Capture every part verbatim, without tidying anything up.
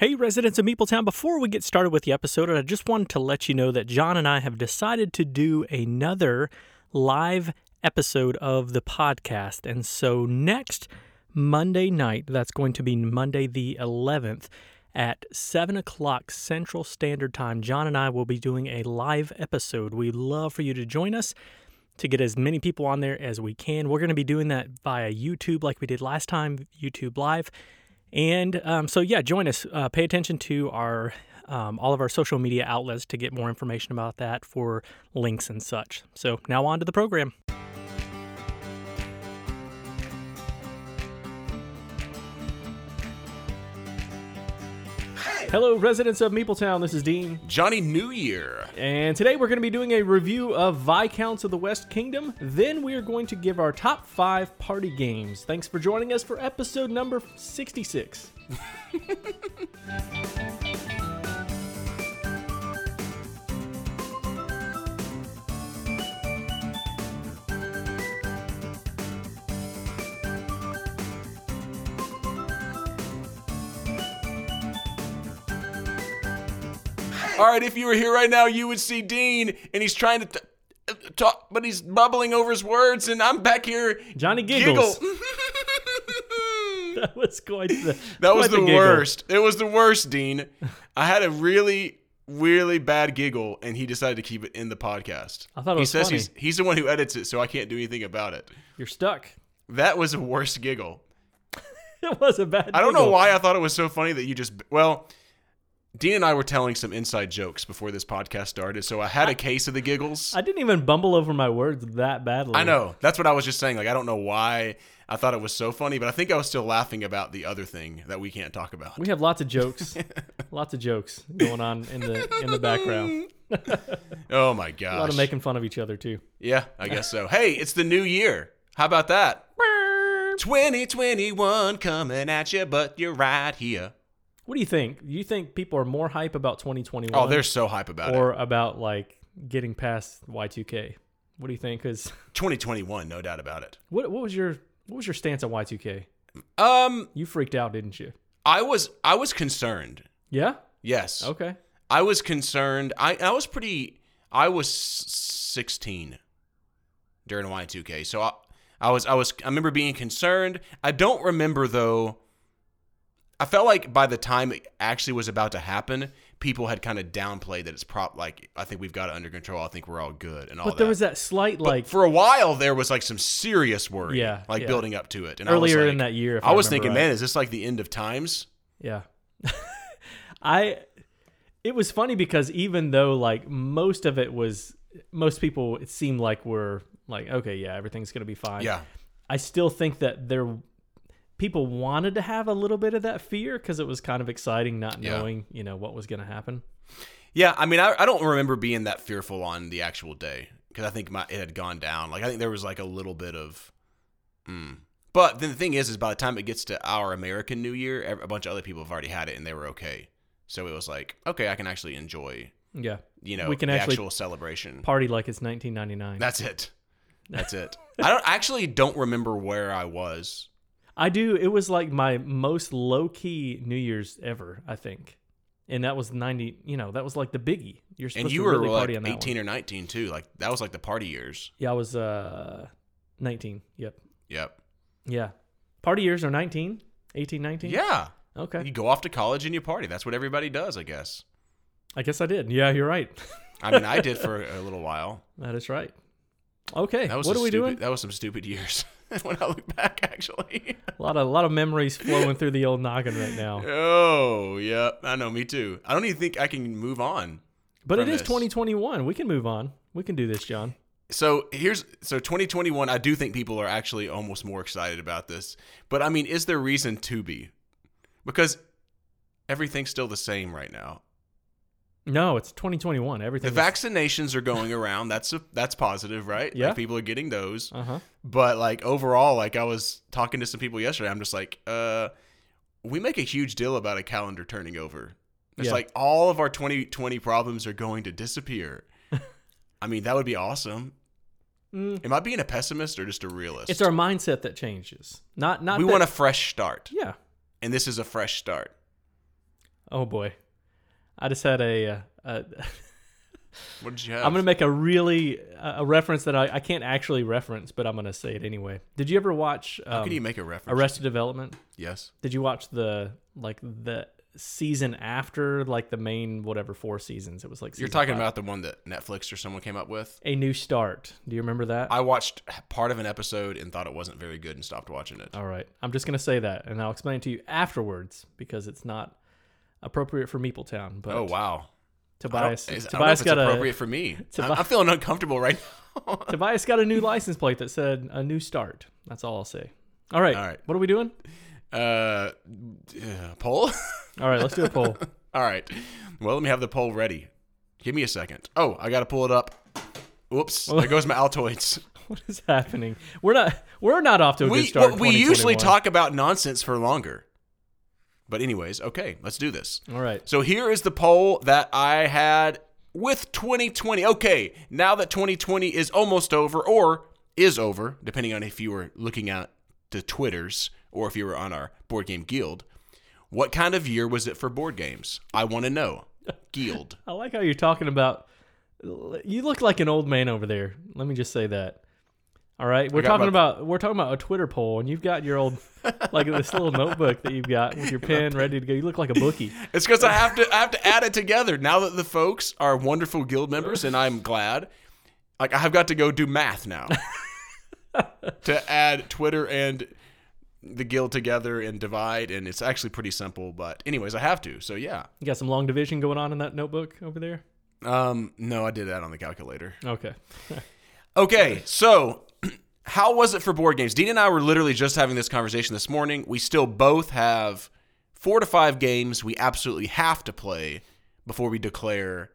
Hey residents of Meeple Town, before we get started with the episode, I just wanted to let you know that John and I have decided to do another live episode of the podcast. And so next Monday night, that's going to be Monday the eleventh, at seven o'clock Central Standard Time, John and I will be doing a live episode. We'd love for you to join us to get as many people on there as we can. We're going to be doing that via YouTube like we did last time, YouTube Live. And um, so, yeah, join us. Uh, pay attention to our um, all of our social media outlets to get more information about that for links and such. So now on to the program. Hey. Hello, residents of Meeple Town. This is Dean. Johnny New Year. And today we're going to be doing a review of Viscounts of the West Kingdom. Then we're going to give our top five party games. Thanks for joining us for episode number sixty-six. All right, if you were here right now, you would see Dean, and he's trying to t- talk, but he's bubbling over his words, and I'm back here. Johnny giggles. Giggle. That was quite the That was the worst. It was the worst, Dean. I had a really, really bad giggle, and he decided to keep it in the podcast. I thought it was funny. He says he's, he's the one who edits it, so I can't do anything about it. You're stuck. That was the worst giggle. It was a bad giggle. I don't know why I thought it was so funny that you just, well... Dean and I were telling some inside jokes before this podcast started, so I had a case of the giggles. I didn't even bumble over my words that badly. I know. That's what I was just saying. Like, I don't know why I thought it was so funny, but I think I was still laughing about the other thing that we can't talk about. We have lots of jokes. Lots of jokes going on in the in the background. Oh, my gosh. A lot of making fun of each other, too. Yeah, I guess so. Hey, it's the new year. How about that? twenty twenty-one coming at you, but you're right here. What do you think? You think people are more hype about twenty twenty-one? Oh, they're so hype about or it. Or about like getting past Y two K? What do you think? Because twenty twenty-one, no doubt about it. What what was your what was your stance on Y two K? Um, you freaked out, didn't you? I was I was concerned. Yeah. Yes. Okay. I was concerned. I I was pretty. I was sixteen during Y two K, so I I was I was I remember being concerned. I don't remember though. I felt like by the time it actually was about to happen, people had kind of downplayed that it's prop like I think we've got it under control. I think we're all good and all that. But there was that slight like but for a while there was like some serious worry, yeah, like yeah. building up to it. And earlier I was like, in that year, if I, I was thinking, right. Man, is this like the end of times? Yeah, I. It was funny because even though like most of it was, most people it seemed like were like, okay, yeah, everything's gonna be fine. Yeah, I still think that there. People wanted to have a little bit of that fear because it was kind of exciting not knowing, yeah. you know, what was going to happen. Yeah, I mean, I, I don't remember being that fearful on the actual day because I think my, it had gone down. Like, I think there was like a little bit of, mm. But then the thing is, is by the time it gets to our American New Year, a bunch of other people have already had it and they were okay. So it was like, okay, I can actually enjoy, yeah, you know, we can the actually actual celebration. Party like it's nineteen ninety-nine. That's it. That's it. I don't I actually don't remember where I was. I do. It was like my most low-key New Year's ever, I think. And that was ninety, you know, that was like the biggie. You're supposed and you to were really like party on that eighteen one. Or nineteen, too. Like, that was like the party years. Yeah, I was uh, nineteen. Yep. Yep. Yeah. Party years are nineteen? eighteen, nineteen? Yeah. Okay. You go off to college and you party. That's what everybody does, I guess. I guess I did. Yeah, you're right. I mean, I did for a little while. That is right. Okay. That was what are we stupid, doing? That was some stupid years. When I look back, actually. a lot of a lot of memories flowing through the old noggin right now. Oh, yeah. I know, me too. I don't even think I can move on. But it is this. twenty twenty-one. We can move on. We can do this, John. So here's so twenty twenty-one, I do think people are actually almost more excited about this. But I mean, is there reason to be? Because everything's still the same right now. No, it's twenty twenty-one. Everything. The is... vaccinations are going around. That's a, that's positive, right? Yeah. Like people are getting those. Uh huh. But like overall, like I was talking to some people yesterday. I'm just like, uh, we make a huge deal about a calendar turning over. It's yeah. like all of our twenty twenty problems are going to disappear. I mean, that would be awesome. Mm. Am I being a pessimist or just a realist? It's our mindset that changes. Not not. We that... want a fresh start. Yeah. And this is a fresh start. Oh boy, I just had a. a, a What did you have? I'm gonna make a really a reference that I, I can't actually reference, but I'm gonna say it anyway. Did you ever watch? Um, How can you make a reference? Arrested Development. Yes. Did you watch the like the season after like the main whatever four seasons? It was like season You're talking five. About the one that Netflix or someone came up with. A New Start. Do you remember that? I watched part of an episode and thought it wasn't very good and stopped watching it. All right, I'm just gonna say that, and I'll explain it to you afterwards because it's not appropriate for Meeple Town. But oh wow. Tobias, I don't, Tobias I don't know if it's got appropriate a, for me. Tobi- I'm feeling uncomfortable right now. Tobias got a new license plate that said "A New Start." That's all I'll say. All right. All right. What are we doing? Uh, uh poll. All right, let's do a poll. All right. Well, let me have the poll ready. Give me a second. Oh, I got to pull it up. Whoops! Well, there goes my Altoids. What is happening? We're not. We're not off to a we, good start. Well, we usually talk about nonsense for longer. But anyways, okay, let's do this. All right. So here is the poll that I had with twenty twenty. Okay, now that twenty twenty is almost over or is over, depending on if you were looking at the Twitters or if you were on our Board Game Guild, what kind of year was it for board games? I want to know. Guild. I like how you're talking about, you look like an old man over there. Let me just say that. All right, we're talking about, about we're talking about a Twitter poll, and you've got your old like this little notebook that you've got with your pen ready to go. You look like a bookie. It's because I have to I have to add it together now that the folks are wonderful guild members, and I'm glad. Like I've got to go do math now to add Twitter and the guild together and divide, and it's actually pretty simple. But anyways, I have to. So yeah, you got some long division going on in that notebook over there. Um, no, I did that on the calculator. Okay. Okay, so. How was it for board games? Dean and I were literally just having this conversation this morning. We still both have four to five games we absolutely have to play before we declare,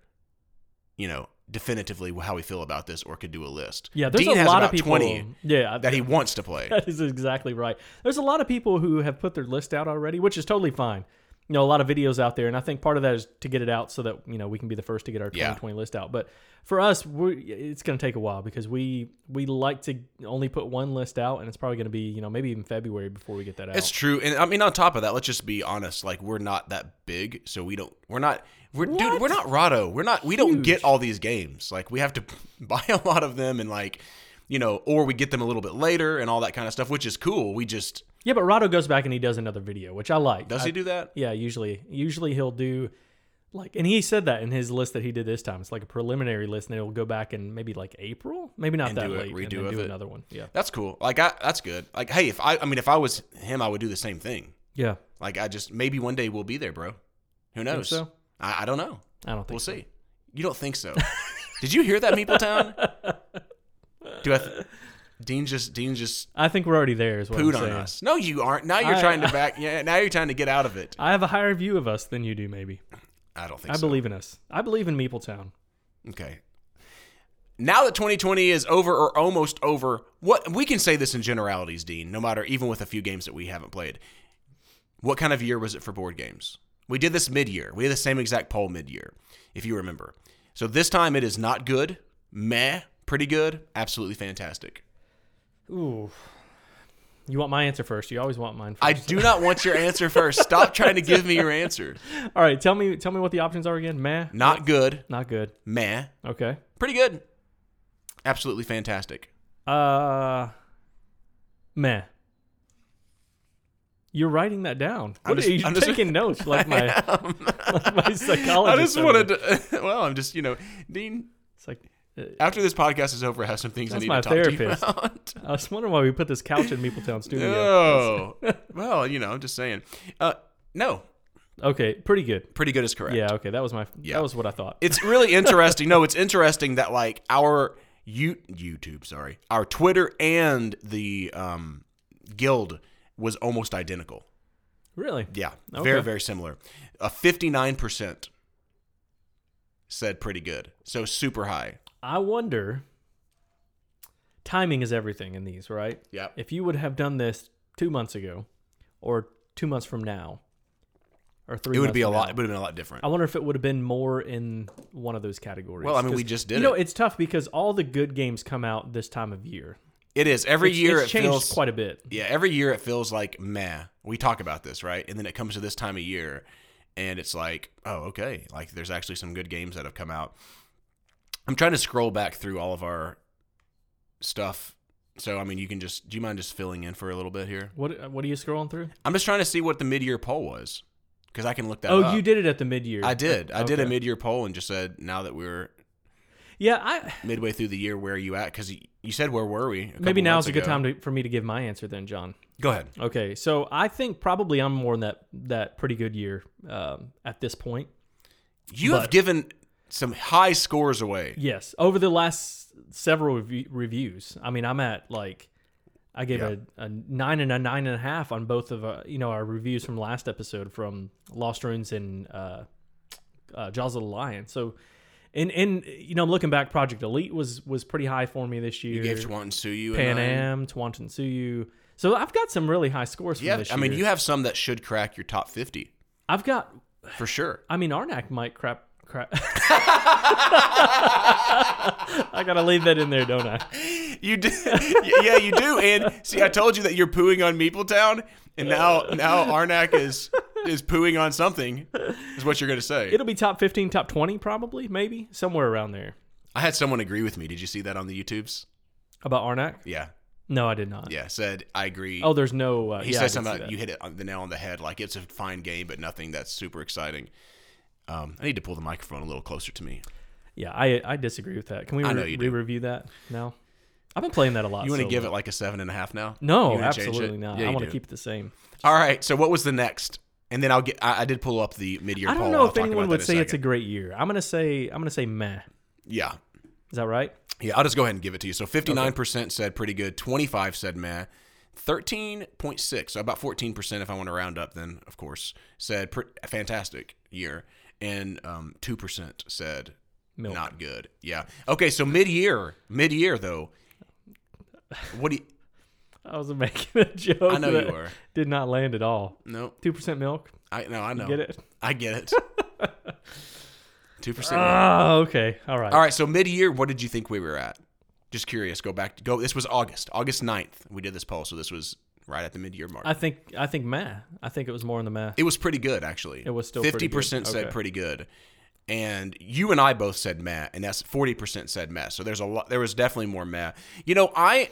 you know, definitively how we feel about this or could do a list. Yeah, there's Dean a has lot about of people twenty yeah, that he wants to play. That is exactly right. There's a lot of people who have put their list out already, which is totally fine. You know, a lot of videos out there, and I think part of that is to get it out so that, you know, we can be the first to get our twenty twenty yeah. list out. But for us, we, it's going to take a while because we we like to only put one list out, and it's probably going to be, you know, maybe even February before we get that out. It's true. And I mean, on top of that, let's just be honest. Like, we're not that big, so we don't – we're not we're, – dude, we're not Rahdo. We're not – we Huge. Don't get all these games. Like, we have to buy a lot of them and, like, you know, or we get them a little bit later and all that kind of stuff, which is cool. We just – Yeah, but Rahdo goes back and he does another video, which I like. Does I, he do that? Yeah, usually. Usually he'll do, like, and he said that in his list that he did this time. It's like a preliminary list, and it'll go back in maybe like April, maybe not and that do late, it, redo and then do it. Another one. Yeah, that's cool. Like, I, that's good. Like, hey, if I, I mean, if I was him, I would do the same thing. Yeah. Like, I just maybe one day we'll be there, bro. Who knows? Think so? I, I don't know. I don't think. We'll so. see. You don't think so? Did you hear that, Meeple Town? Do I? Th- Dean just, Dean just. I think we're already there. Is what pooed I'm saying. On us. No, you aren't. Now you're I, trying to back. Yeah, now you're trying to get out of it. I have a higher view of us than you do. Maybe. I don't think. I so. I believe in us. I believe in Meeple Town. Okay. Now that twenty twenty is over or almost over, what we can say this in generalities, Dean. No matter, even with a few games that we haven't played, what kind of year was it for board games? We did this mid-year. We did the same exact poll mid-year, if you remember. So this time it is not good. Meh. Pretty good. Absolutely fantastic. Ooh, you want my answer first? You always want mine first. I do not want your answer first. Stop trying to give me your answer. All right, tell me, tell me what the options are again. Meh. Not what? Good. Not good. Meh. Okay. Pretty good. Absolutely fantastic. Uh, meh. You're writing that down. What just, are you I'm taking just, notes like my, like my psychologist? I just wanted to. Well, I'm just you know, Dean. It's like. After this podcast is over, I have some things That's I need my to talk therapist. To you about. I was wondering why we put this couch in Meeple Town Studio. Oh, well, you know, I'm just saying. Uh, no. Okay, pretty good. Pretty good is correct. Yeah, okay, that was my. Yeah. That was what I thought. It's really interesting. No, it's interesting that like our you, YouTube, sorry, our Twitter and the um, guild was almost identical. Really? Yeah, okay. Very, very similar. A fifty-nine percent said pretty good, so super high. I wonder, timing is everything in these, right? Yeah. If you would have done this two months ago or two months from now or three months from now. It would be a lot, it would have been a lot different. I wonder if it would have been more in one of those categories. Well, I mean, we just did it. You know, it's tough because all the good games come out this time of year. It is. Every it's, year it's it feels quite a bit. Yeah, every year it feels like meh. We talk about this, right? And then it comes to this time of year and it's like, oh, okay, like there's actually some good games that have come out. I'm trying to scroll back through all of our stuff. So, I mean, you can just, do you mind just filling in for a little bit here? What What are you scrolling through? I'm just trying to see what the mid-year poll was, because I can look that oh, up. Oh, you did it at the mid-year. I did. I okay. did a mid-year poll and just said, now that we're yeah, I midway through the year, where are you at? Because you said, where were we? Maybe now's a good time to, for me to give my answer then, John. Go ahead. Okay, so I think probably I'm more in that, that pretty good year um, at this point. You but, have given some high scores away. Yes, over the last several rev- reviews. I mean, I'm at like, I gave yeah. a, a nine and a nine and a half on both of uh, you know our reviews from last episode from Lost Runes and uh, uh, Jaws of the Lion. So, and and you know, I'm looking back. Project Elite was was pretty high for me this year. You gave Tawantinsuyu Pan Am, Tawantinsuyu. So I've got some really high scores from yeah, this year. I mean, you have some that should crack your top fifty. I've got for sure. I mean, Arnak might crap. Crap. I gotta leave that in there, don't I? You do. Yeah, you do. And see, I told you that you're pooing on Meeple Town, and now now Arnak is is pooing on something, is what you're gonna say. It'll be top fifteen, top twenty, probably, maybe somewhere around there. I had someone agree with me. Did you see that on the YouTubes about Arnak? Yeah. No, I did not. Yeah, said I agree. Oh, there's no. Uh, he yeah, said something about you hit it on the nail on the head. Like it's a fine game, but nothing that's super exciting. Um, I need to pull the microphone a little closer to me. Yeah, I I disagree with that. Can we re- re-review that now? I've been playing that a lot. You want to so give long. it like a seven and a half now? No, absolutely not. Yeah, I want to keep it the same. Just All right. So what was the next? And then I'll get. I, I did pull up the mid-year. I don't poll. know I'll if anyone would say it's a great year. I'm gonna say I'm gonna say meh. Yeah. Is that right? Yeah. I'll just go ahead and give it to you. So fifty-nine percent okay. said pretty good. twenty-five said meh. thirteen point six, so about fourteen percent if I want to round up then, of course, said pr- fantastic year. And um, two percent said Milk. not good. Yeah. Okay, so mid-year. Mid-year, though. What do you... I was making a joke. I know you were. Did not land at all. No. Nope. two percent milk. I No, I know. You get it? I get it. two percent Oh, milk. Okay. All right. All right, so mid-year, what did you think we were at? Just curious. Go back. To, go. This was August, August ninth. We did this poll, so this was right at the mid-year mark. I think. I think meh. I think it was more in the meh. It was pretty good, actually. It was still fifty percent said okay. pretty good, and you and I both said meh, and that's forty percent said meh. So there's a lot. There was definitely more meh. You know, I,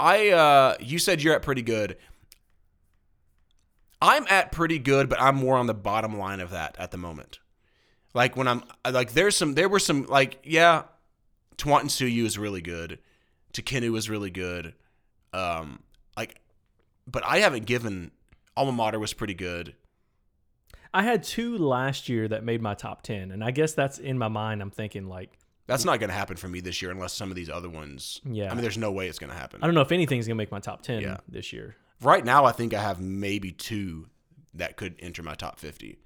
I, uh, you said you're at pretty good. I'm at pretty good, but I'm more on the bottom line of that at the moment. Like when I'm like, there's some. There were some like yeah. Tawantinsuyu is really good. Tekenu is really good. Um, like, but I haven't given. Alma Mater was pretty good. I had two last year that made my top ten, and I guess that's in my mind. I'm thinking like that's not going to happen for me this year unless some of these other ones. Yeah, I mean, there's no way it's going to happen. I don't know if anything's going to make my top ten yeah. this year. Right now, I think I have maybe two that could enter my top fifty.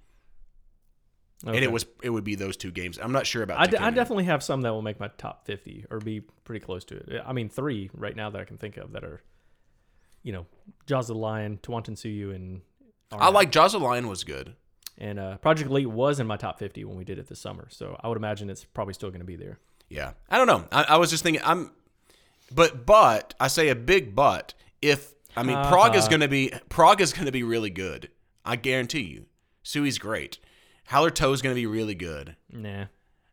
Okay. And it was it would be those two games. I'm not sure about I, d- I definitely have some that will make my top fifty or be pretty close to it. I mean, three right now that I can think of that are, you know, Jaws of the Lion, Tawantinsuyu, and... Arnak. I like Jaws of the Lion was good. And uh, Project Elite was in my top fifty when we did it this summer. So I would imagine it's probably still going to be there. Yeah. I don't know. I, I was just thinking, I'm... But, but, I say a big but, if... I mean, uh, Prague is going to be... Prague is going to be really good. I guarantee you. Sui's great. Howler Toe is going to be really good. Nah.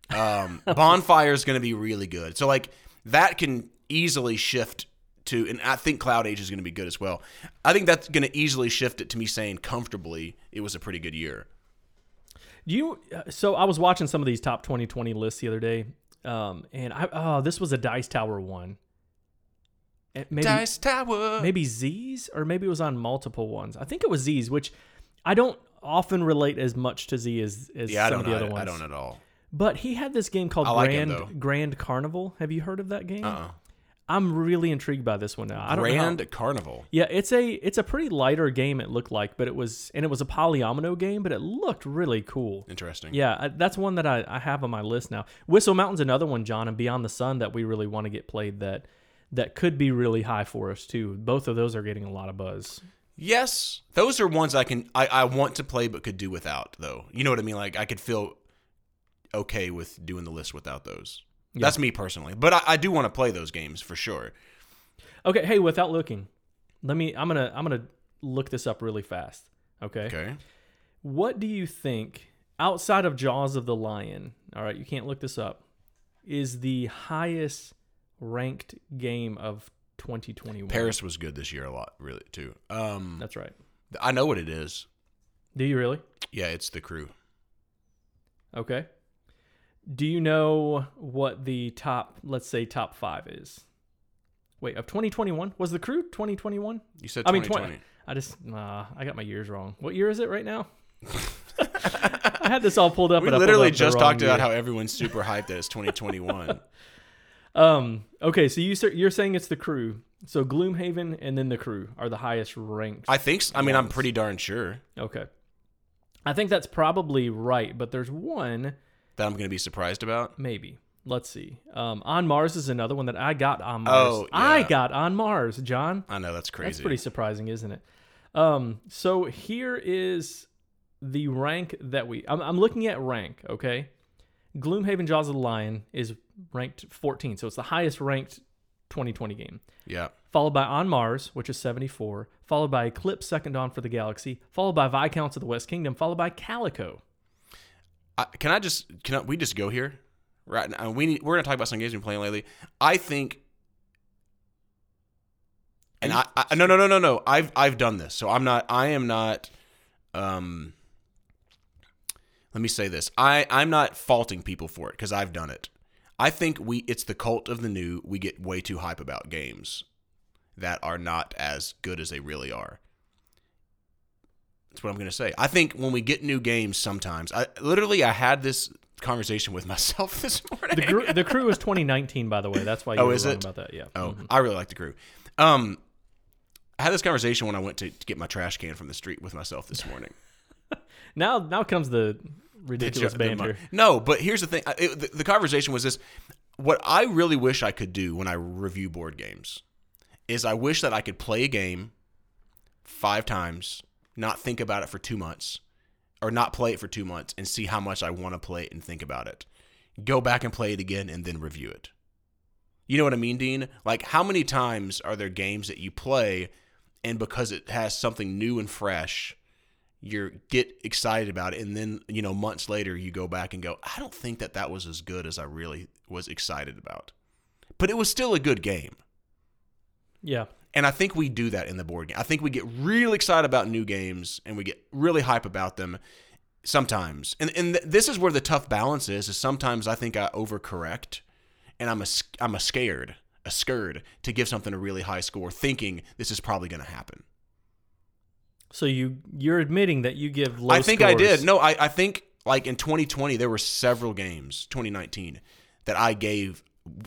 Um, Bonfire is going to be really good. So, like, that can easily shift to, and I think Cloud Age is going to be good as well. I think that's going to easily shift it to me saying comfortably it was a pretty good year. You So, I was watching some of these top twenty twenty lists the other day, um, and I oh, this was a Dice Tower one. Maybe, Dice Tower. Maybe Z's, or maybe it was on multiple ones. I think it was Z's, which I don't often relate as much to Z as, as yeah, some of the other I, ones. I don't at all. But he had this game called like Grand him, Grand Carnival. Have you heard of that game? Uh-uh. I'm really intrigued by this one now. I don't Grand know how, Carnival. Yeah, it's a it's a pretty lighter game. It looked like, but it was and it was a polyomino game, but it looked really cool. Interesting. Yeah, I, that's one that I, I have on my list now. Whistle Mountain's another one, John, and Beyond the Sun that we really want to get played. That that could be really high for us too. Both of those are getting a lot of buzz. Yes, those are ones I can I, I want to play but could do without, though. You know what I mean? Like I could feel okay with doing the list without those. Yeah. That's me personally, but I, I do want to play those games for sure. Okay, hey, without looking, let me. I'm gonna I'm gonna look this up really fast. Okay. Okay. What do you think, outside of Jaws of the Lion, all right, you can't look this up, is the highest ranked game of twenty twenty-one? Paris was good this year a lot, really, too. Um, That's right. I know what it is. Do you really? Yeah, it's The Crew. Okay. Do you know what the top, let's say, top five is? Wait, of twenty twenty-one? Was The Crew twenty twenty-one? You said twenty twenty. I mean, twenty, I just, nah, I got my years wrong. What year is it right now? I had this all pulled up. We and literally I up just talked year. About how everyone's super hyped that it's twenty twenty-one. um. Okay, so you, you're saying it's The Crew. So Gloomhaven and then The Crew are the highest ranked. I think so. I mean, ones. I'm pretty darn sure. Okay. I think that's probably right, but there's one that I'm going to be surprised about? Maybe. Let's see. Um, On Mars is another one that I got on Mars. Oh, yeah. I got On Mars, John. I know. That's crazy. That's pretty surprising, isn't it? Um, so here is the rank that we... I'm, I'm looking at rank, okay? Gloomhaven Jaws of the Lion is ranked fourteen, so it's the highest ranked twenty twenty game. Yeah. Followed by On Mars, which is seventy-four. Followed by Eclipse Second Dawn for the Galaxy. Followed by Viscounts of the West Kingdom. Followed by Calico. I, can I just can I, we just go here right now? We need, we're gonna talk about some games we've been playing lately. I think, and I, I no no no no no I've I've done this, so I'm not I am not. Um, let me say this: I I'm not faulting people for it because I've done it. I think we it's the cult of the new. We get way too hype about games that are not as good as they really are. That's what I'm going to say. I think when we get new games sometimes, I literally, I had this conversation with myself this morning. The, gr- the Crew is twenty nineteen, by the way. That's why you oh, were is wrong it? About that. Yeah. Oh, mm-hmm. I really like The Crew. Um, I had this conversation when I went to, to get my trash can from the street with myself this morning. now now comes the ridiculous the, the, banter. The, no, but here's the thing. It, the, the conversation was this. What I really wish I could do when I review board games is I wish that I could play a game five times, not think about it for two months or not play it for two months and see how much I want to play it and think about it. Go back and play it again and then review it. You know what I mean, Dean? Like, how many times are there games that you play and because it has something new and fresh, you get excited about it and then, you know, months later you go back and go, I don't think that that was as good as I really was excited about. But it was still a good game. Yeah. And I think we do that in the board game. I think we get really excited about new games and we get really hype about them sometimes. And and th- this is where the tough balance is, is sometimes I think I overcorrect and I'm a, I'm a scared, a scared to give something a really high score thinking this is probably going to happen. So you, you're admitting that you give low I think scores. I did. No, I, I think like in twenty twenty, there were several games, twenty nineteen, that I gave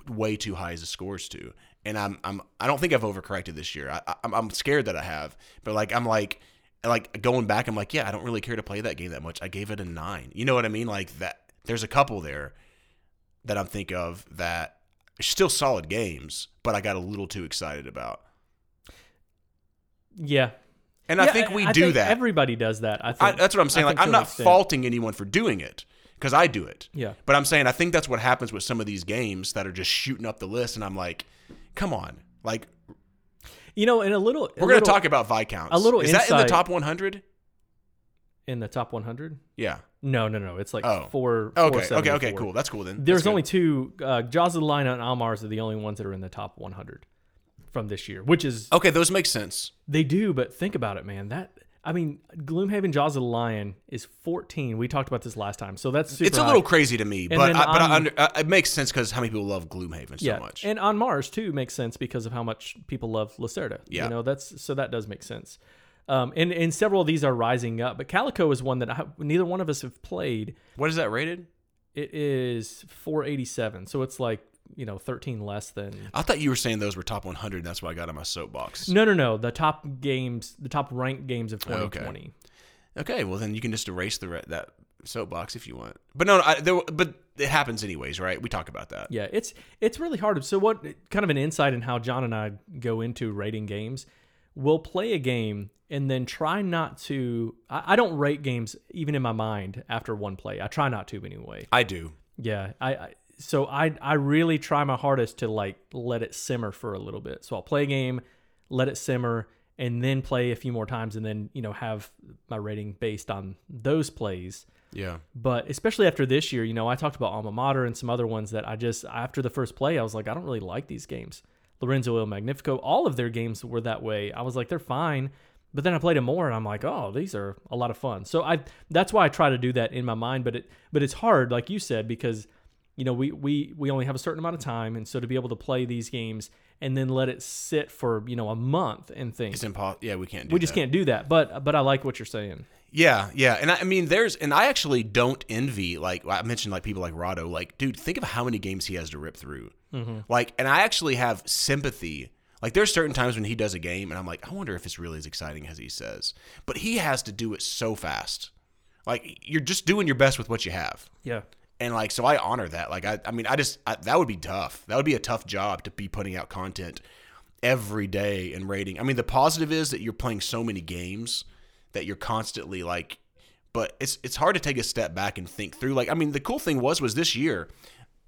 way too high as a scores to. And I'm I'm I don't think I've overcorrected this year. I I'm, I'm scared that I have, but like I'm like like going back, I'm like yeah, I don't really care to play that game that much. I gave it a nine. You know what I mean? Like that. There's a couple there that I'm thinking of that are still solid games, but I got a little too excited about. Yeah, and yeah, I think we I, I do think that. Everybody does that. I think I, that's what I'm saying. I like I'm not extent. faulting anyone for doing it. Because I do it. Yeah. But I'm saying I think that's what happens with some of these games that are just shooting up the list. And I'm like, come on. Like, you know, in a little. We're going to talk about Viscounts. A little Is insight, that in the top one hundred? In the top one hundred? Yeah. No, no, no. It's like oh. four. Okay, okay, okay, cool. That's cool then. There's only two. Uh, Jaws of the Lion and On Mars are the only ones that are in the top one hundred from this year, which is. Okay, those make sense. They do, but think about it, man. That. I mean, Gloomhaven Jaws of the Lion is fourteen. We talked about this last time, so that's super It's a high. Little crazy to me, and but I, but I under, I, it makes sense because how many people love Gloomhaven so yeah. much. And On Mars, too, makes sense because of how much people love Lacerda. Yeah. You know, that's, so that does make sense. Um, and, and several of these are rising up, but Calico is one that I, neither one of us have played. What is that rated? It is four eighty-seven, so it's like, you know, thirteen less than. I thought you were saying those were top one hundred. And that's why I got on my soapbox. No, no, no. The top games, the top ranked games of twenty twenty. Okay, okay well then you can just erase the that soapbox if you want. But no, no I, there, but it happens anyways, right? We talk about that. Yeah, it's it's really hard. So what kind of an insight in how John and I go into rating games? We'll play a game and then try not to. I, I don't rate games even in my mind after one play. I try not to anyway. I do. Yeah, I. I So I I really try my hardest to like let it simmer for a little bit. So I'll play a game, let it simmer, and then play a few more times and then, you know, have my rating based on those plays. Yeah. But especially after this year, you know, I talked about Alma Mater and some other ones that I just, after the first play, I was like, I don't really like these games. Lorenzo il Magnifico, all of their games were that way. I was like, they're fine. But then I played them more and I'm like, oh, these are a lot of fun. So I, that's why I try to do that in my mind. But it, but it's hard, like you said, because, you know, we, we, we only have a certain amount of time. And so to be able to play these games and then let it sit for, you know, a month and things. It's impossible. Yeah, we can't do that. We just can't do that. But, but I like what you're saying. Yeah, yeah. And I, I mean, there's, and I actually don't envy, like I mentioned, like people like Rahdo, like, dude, think of how many games he has to rip through. Mm-hmm. Like, and I actually have sympathy. Like, there's certain times when he does a game and I'm like, I wonder if it's really as exciting as he says. But he has to do it so fast. Like, you're just doing your best with what you have. Yeah. And, like, so I honor that. Like, I I mean, I just, I, that would be tough. That would be a tough job to be putting out content every day and rating. I mean, the positive is that you're playing so many games that you're constantly, like, but it's it's hard to take a step back and think through. Like, I mean, the cool thing was, was this year,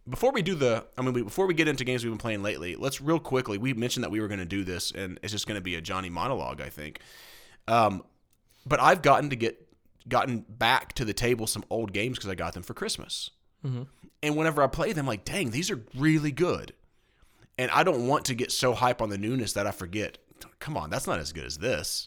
Before we do the, I mean, we, before we get into games we've been playing lately, let's real quickly, we mentioned that we were going to do this, and it's just going to be a Johnny monologue, I think. Um, but I've gotten to get, gotten back to the table some old games because I got them for Christmas. Mm-hmm. And whenever I play them, I'm like, dang, these are really good. And I don't want to get so hype on the newness that I forget, come on, that's not as good as this.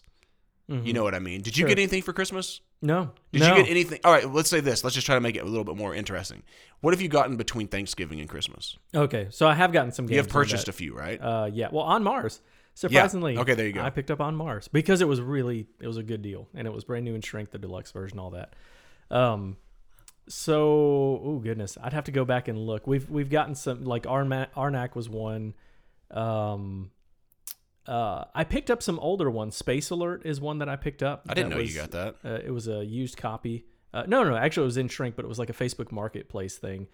Mm-hmm. You know what I mean? Did you sure. get anything for Christmas? No. Did no. you get anything? All right, let's say this. Let's just try to make it a little bit more interesting. What have you gotten between Thanksgiving and Christmas? Okay, so I have gotten some games. You have purchased a few, right? Uh, yeah. Well, On Mars, surprisingly. Yeah. Okay, there you go. I picked up On Mars because it was really, it was a good deal, and it was brand new in shrink, the deluxe version, all that. Um, so, oh goodness, I'd have to go back and look. We've we've gotten some, like Arnak, Arnak was one. Um. Uh, I picked up some older ones. Space Alert is one that I picked up. I didn't know was, you got that. Uh, it was a used copy. Uh, no, no, actually it was in shrink, but it was like a Facebook Marketplace thing.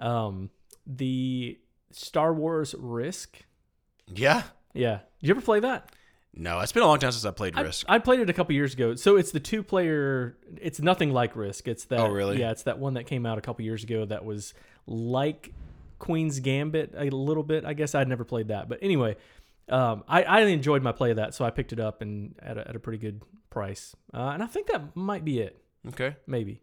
Um, the Star Wars Risk. Yeah. Yeah. Did you ever play that? No, it's been a long time since I played I, Risk. I played it a couple years ago. So it's the two-player. It's nothing like Risk. It's that. Oh, really? Yeah, it's that one that came out a couple years ago that was like Queen's Gambit a little bit. I guess I'd never played that, but anyway. Um, I, I enjoyed my play of that, so I picked it up and at a, at a pretty good price. Uh, and I think that might be it. Okay. Maybe.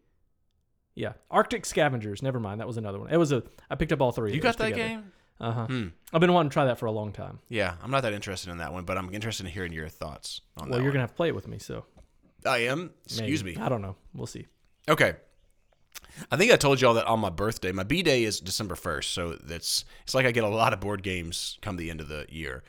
Yeah. Arctic Scavengers. Never mind. That was another one. It was a. I picked up all three. You got that together. Game? Uh huh. Hmm. I've been wanting to try that for a long time. Yeah, I'm not that interested in that one, but I'm interested in hearing your thoughts on well, that. Well, you're one. Gonna have to play it with me, so. I am. Excuse Maybe. me. I don't know. We'll see. Okay. I think I told y'all that on my birthday, my B-Day is December first, so that's it's like I get a lot of board games come the end of the year.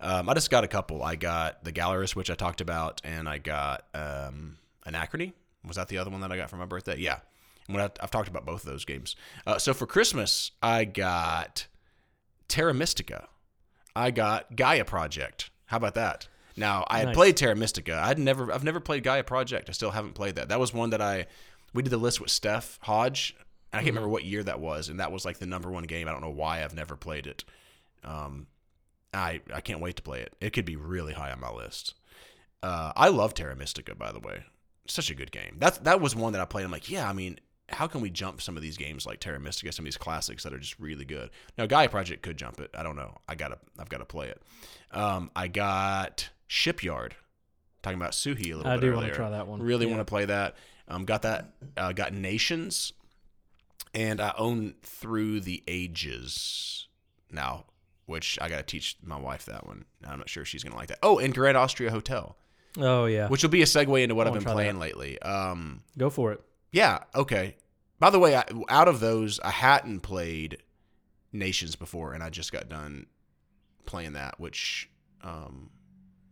Um, I just got a couple. I got The Gallerist, which I talked about, and I got um, Anachrony. Was that the other one that I got for my birthday? Yeah. When I, I've talked about both of those games. Uh, so for Christmas, I got Terra Mystica. I got Gaia Project. How about that? Now, I had nice. played Terra Mystica. I'd never, I've never played Gaia Project. I still haven't played that. That was one that I... We did the list with Steph Hodge, and I can't mm-hmm. remember what year that was, and that was like the number one game. I don't know why I've never played it. Um, I I can't wait to play it. It could be really high on my list. Uh, I love Terra Mystica, by the way. It's such a good game. That's, that was one that I played. I'm like, yeah, I mean, how can we jump some of these games like Terra Mystica, some of these classics that are just really good? Now, Gaia Project could jump it. I don't know. I gotta, I've got to play it. Um, I got Shipyard. Talking about Suhi a little I bit earlier. I do want to try that one. Really yeah. want to play that. Um, got that. Uh, got Nations, and I own Through the Ages now, which I gotta teach my wife that one. I'm not sure she's gonna like that. Oh, and Grand Austria Hotel. Oh yeah. Which will be a segue into what I've been playing that. lately. Um, Go for it. Yeah. Okay. By the way, I, out of those, I hadn't played Nations before, and I just got done playing that. Which um,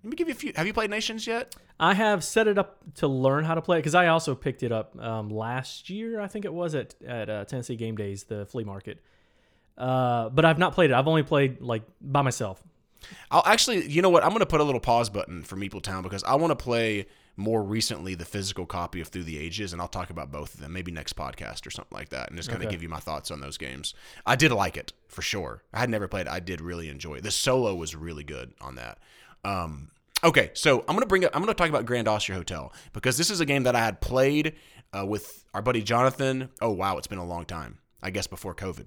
let me give you a few. Have you played Nations yet? I have set it up to learn how to play it because I also picked it up um, last year, I think it was, at, at uh, Tennessee Game Days, the flea market. Uh, but I've not played it. I've only played like by myself. I'll actually, you know what? I'm going to put a little pause button for Meeple Town because I want to play more recently the physical copy of Through the Ages, and I'll talk about both of them, maybe next podcast or something like that, and just kind of okay. give you my thoughts on those games. I did like it, for sure. I had never played it. I did really enjoy it. The solo was really good on that. Um Okay, so I'm gonna bring up. I'm gonna talk about Grand Austria Hotel because this is a game that I had played uh, with our buddy Jonathan. Oh wow, it's been a long time. I guess before COVID,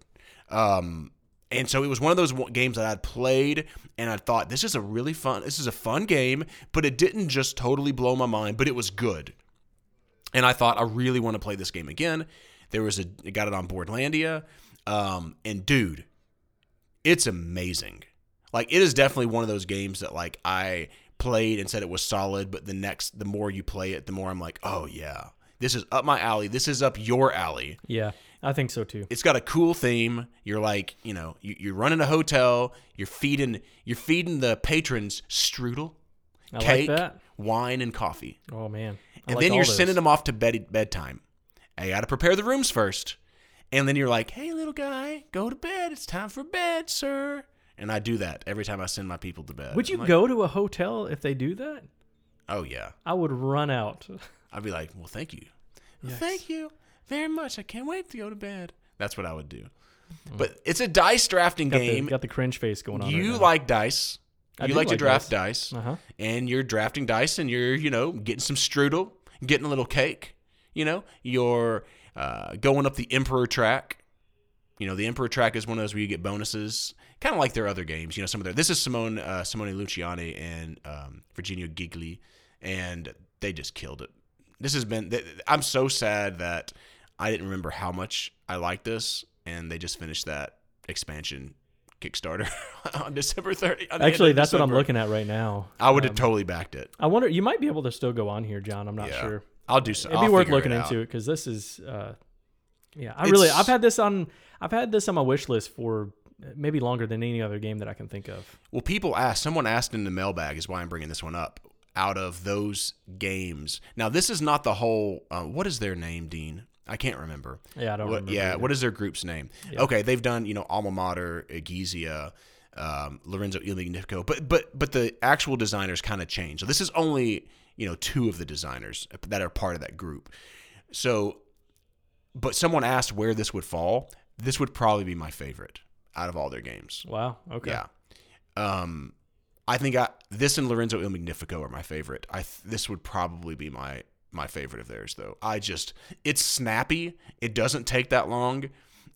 um, And so it was one of those games that I'd played, and I thought, this is a really fun, this is a fun game, but it didn't just totally blow my mind, but it was good. And I thought, I really want to play this game again. There was a, I got it on Boardlandia, um, and dude, it's amazing. Like, it is definitely one of those games that, like, I played and said it was solid, but the next, the more you play it, the more I'm like, oh yeah, this is up my alley, this is up your alley. Yeah. I think so too. It's got a cool theme. You're like, you know, you, you're running a hotel. You're feeding, you're feeding the patrons strudel, I cake, like that. wine, and coffee. Oh man! I and like then you're those. sending them off to bed bedtime. I got to prepare the rooms first, and then you're like, "Hey, little guy, go to bed. It's time for bed, sir." And I do that every time I send my people to bed. Would you like, go to a hotel if they do that? Oh yeah. I would run out. I'd be like, "Well, thank you, yes. thank you." Very much. I can't wait to go to bed. That's what I would do. But it's a dice drafting got game. The, got the cringe face going on. You right like dice. You I like, like to draft dice. dice. Uh-huh. And you're drafting dice and you're, you know, getting some strudel, getting a little cake. You know, you're uh, going up the Emperor track. You know, the Emperor track is one of those where you get bonuses. Kind of like their other games. You know, some of their. This is Simone, uh, Simone Luciani and um, Virginia Gigli. And they just killed it. This has been. I'm so sad that. I didn't remember how much I liked this, and they just finished that expansion Kickstarter on December thirtieth. Actually, that's December. What I'm looking at right now. I would have um, totally backed it. I wonder, you might be able to still go on here, John. I'm not yeah. sure. I'll do so. It'd be I'll worth looking it into it because this is, uh, yeah. I it's, really, I've had this on, I've had this on my wish list for maybe longer than any other game that I can think of. Well, people asked. Someone asked in the mailbag is why I'm bringing this one up. Out of those games, now this is not the whole. Uh, what is their name, Dean? I can't remember. Yeah, I don't what, remember. Yeah, either. What is their group's name? Yeah. Okay, they've done, you know, Alma Mater, Gizia, um, Lorenzo il Magnifico, but but but the actual designers kind of changed. So this is only, you know, two of the designers that are part of that group. So, but someone asked where this would fall. This would probably be my favorite out of all their games. Wow. Okay. Yeah. Um, I think I, this and Lorenzo il Magnifico are my favorite. I this would probably be my. My favorite of theirs, though. I just, it's snappy. It doesn't take that long.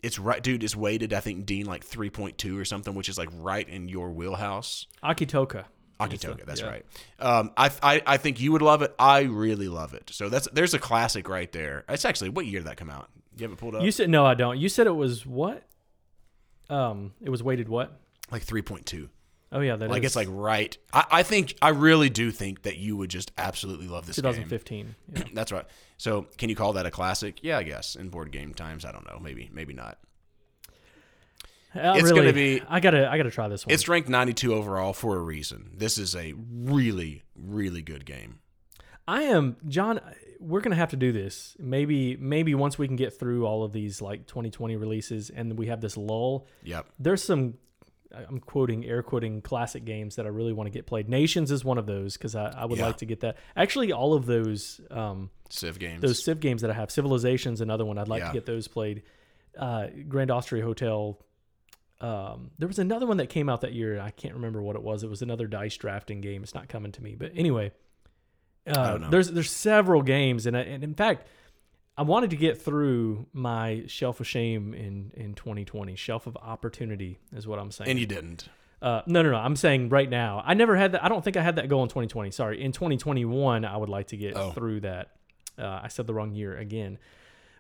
It's right, dude. It's weighted, I think, Dean, like three point two or something, which is like right in your wheelhouse. Akitoka. Akitoka, that's yeah. right. Um, I, I I think you would love it. I really love it. So that's there's a classic right there. It's actually, what year did that come out? You haven't pulled up? You said, no, I don't. You said it was what? Um, It was weighted what? Like three point two. Oh, yeah, that like is. Like, it's like right. I, I think, I really do think that you would just absolutely love this twenty fifteen, game. twenty fifteen. Yeah. That's right. So, can you call that a classic? Yeah, I guess. In board game times, I don't know. Maybe, maybe not. Uh, it's really, going to be. I got to I gotta try this one. It's ranked ninety-two overall for a reason. This is a really, really good game. I am, John, we're going to have to do this. Maybe maybe once we can get through all of these, like, twenty twenty releases and we have this lull. Yep. There's some. I'm quoting, air quoting classic games that I really want to get played. Nations is one of those because I, I would yeah. like to get that. Actually, all of those um, Civ games, those Civ games that I have, Civilization's another one. I'd like yeah. to get those played. Uh, Grand Austria Hotel. Um, there was another one that came out that year. I can't remember what it was. It was another dice drafting game. It's not coming to me, but anyway, uh, I don't know. there's there's several games, and I, and in fact. I wanted to get through my shelf of shame in, in twenty twenty. Shelf of opportunity is what I'm saying. And you didn't. Uh, no, no, no. I'm saying right now. I never had that. I don't think I had that goal in twenty twenty. Sorry. In twenty twenty-one, I would like to get oh. through that. Uh, I said the wrong year again.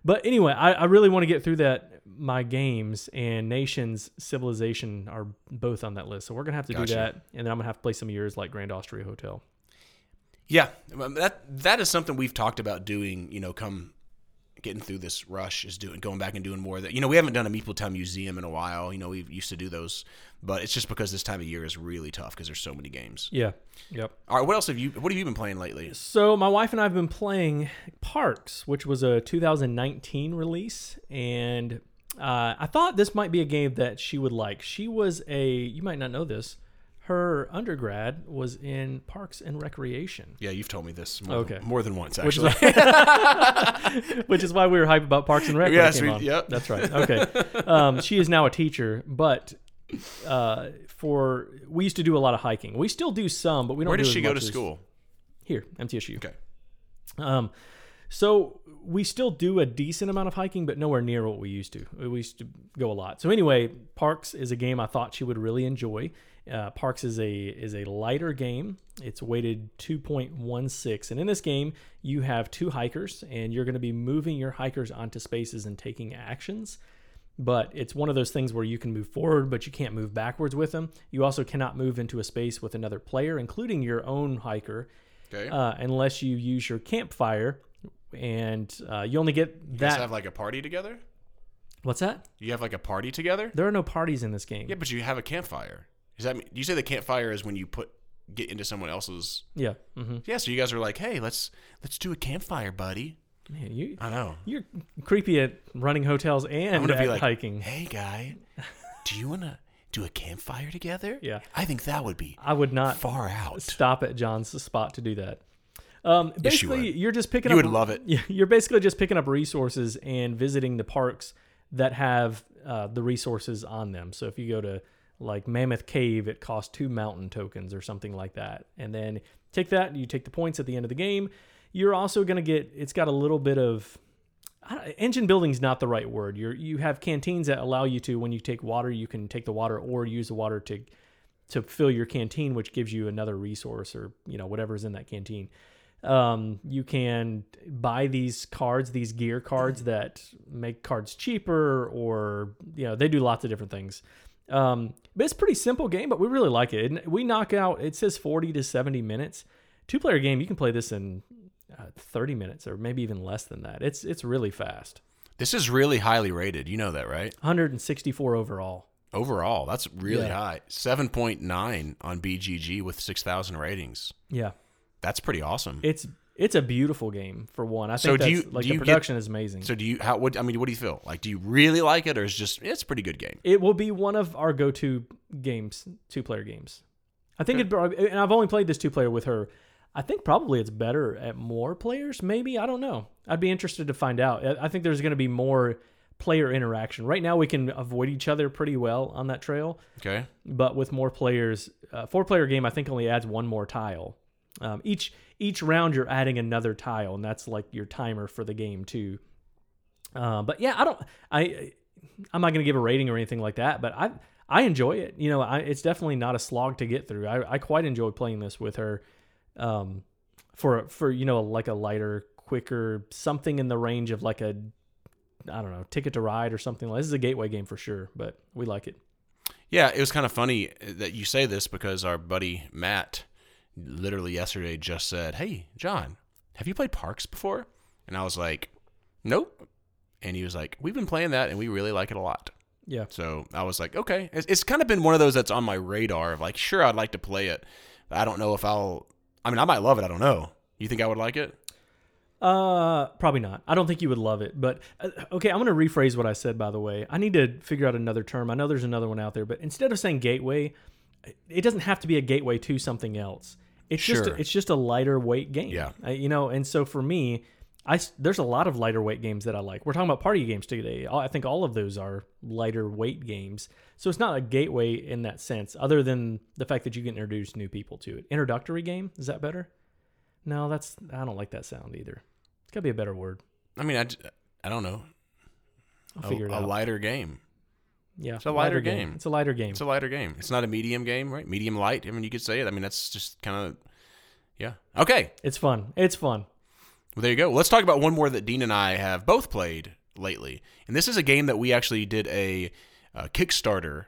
But anyway, I, I really want to get through that. My games and Nations, Civilization are both on that list. So we're going to have to gotcha. do that. And then I'm going to have to play some of yours like Grand Austria Hotel. Yeah. that That is something we've talked about doing, you know, come... getting through this rush is doing going back and doing more of that. You know, we haven't done a Meeple Town Museum in a while. You know, we used to do those, but it's just because this time of year is really tough because there's so many games. Yeah. Yep. All right. What else have you, what have you been playing lately? So my wife and I have been playing Parks, which was a two thousand nineteen release. And uh, I thought this might be a game that she would like. She was a, you might not know this. Her undergrad was in Parks and Recreation. Yeah, you've told me this more, okay. than, more than once, actually. Which is, why, which is why we were hyped about Parks and Rec. Yes, we, yep. That's right. Okay. Um, she is now a teacher, but uh, for we used to do a lot of hiking. We still do some, but we don't Where do Where did she go to school? Here, M T S U. Okay. Um, So we still do a decent amount of hiking, but nowhere near what we used to. We used to go a lot. So anyway, Parks is a game I thought she would really enjoy. Uh, Parks is a is a lighter game. It's weighted two point one six. And in this game, you have two hikers, and you're going to be moving your hikers onto spaces and taking actions. But it's one of those things where you can move forward, but you can't move backwards with them. You also cannot move into a space with another player, including your own hiker, okay. uh, unless you use your campfire. And uh, you only get that. You guys have like a party together? What's that? You have like a party together? There are no parties in this game. Yeah, but you have a campfire. Does that mean, you say the campfire is when you put get into someone else's? Yeah. Mm-hmm. Yeah. So you guys are like, hey, let's let's do a campfire, buddy. Man, you. I know. You're creepy at running hotels and I'm gonna at be like, hiking. Hey, guy, do you wanna do a campfire together? Yeah. I think that would be. I would not far out. Stop at John's spot to do that. Um, basically, yes, you you're just picking you up. You would love it. You're basically just picking up resources and visiting the parks that have uh, the resources on them. So if you go to like Mammoth Cave, it costs two mountain tokens or something like that. And then take that, you take the points at the end of the game. You're also going to get. It's got a little bit of I don't, engine building's not the right word. You you have canteens that allow you to, when you take water, you can take the water or use the water to to fill your canteen, which gives you another resource or you know whatever's in that canteen. Um, you can buy these cards, these gear cards that make cards cheaper or, you know, they do lots of different things. Um, but it's a pretty simple game, but we really like it. And we knock out, it says forty to seventy minutes. Two-player game, you can play this in uh, thirty minutes or maybe even less than that. It's it's really fast. This is really highly rated. You know that, right? one hundred sixty-four overall. Overall, that's really yeah. high. seven point nine on B G G with six thousand ratings. Yeah. That's pretty awesome. It's it's a beautiful game for one. I think so that's, do you, like do the you production get, is amazing. So do you how what I mean what do you feel? Like do you really like it or is just it's a pretty good game? It will be one of our go-to games, two-player games. I think okay. it and I've only played this two-player with her. I think probably it's better at more players maybe. I don't know. I'd be interested to find out. I think there's going to be more player interaction. Right now we can avoid each other pretty well on that trail. Okay. But with more players, a four-player game I think only adds one more tile. Um, each each round you're adding another tile, and that's like your timer for the game too. Uh, but yeah, I don't, I, I'm not gonna give a rating or anything like that. But I I enjoy it. You know, I, it's definitely not a slog to get through. I, I quite enjoy playing this with her, um, for for you know like a lighter, quicker something in the range of like a, I don't know, Ticket to Ride or something. This is a gateway game for sure, but we like it. Yeah, it was kind of funny that you say this because our buddy Matt literally yesterday just said, hey, John, have you played Parks before? And I was like, nope. And he was like, we've been playing that and we really like it a lot. Yeah. So I was like, okay. It's, it's kind of been one of those that's on my radar of like, sure, I'd like to play it. But I don't know if I'll, I mean, I might love it. I don't know. You think I would like it? Uh, probably not. I don't think you would love it, but uh, okay. I'm going to rephrase what I said, by the way. I need to figure out another term. I know there's another one out there, but instead of saying gateway, it doesn't have to be a gateway to something else. It's sure. just it's just a lighter weight game, yeah. uh, you know. And so for me, I there's a lot of lighter weight games that I like. We're talking about party games today. I think all of those are lighter weight games. So it's not a gateway in that sense, other than the fact that you can introduce new people to it. Introductory game, is that better? No, that's I don't like that sound either. It's got to be a better word. I mean, I, I don't know. I'll figure a, it out. A lighter game. Yeah, it's a lighter, lighter game. game. It's a lighter game. It's a lighter game. It's not a medium game, right? Medium light. I mean, you could say it. I mean, that's just kind of, yeah. Okay. It's fun. It's fun. Well, there you go. Let's talk about one more that Dean and I have both played lately. And this is a game that we actually did a, a Kickstarter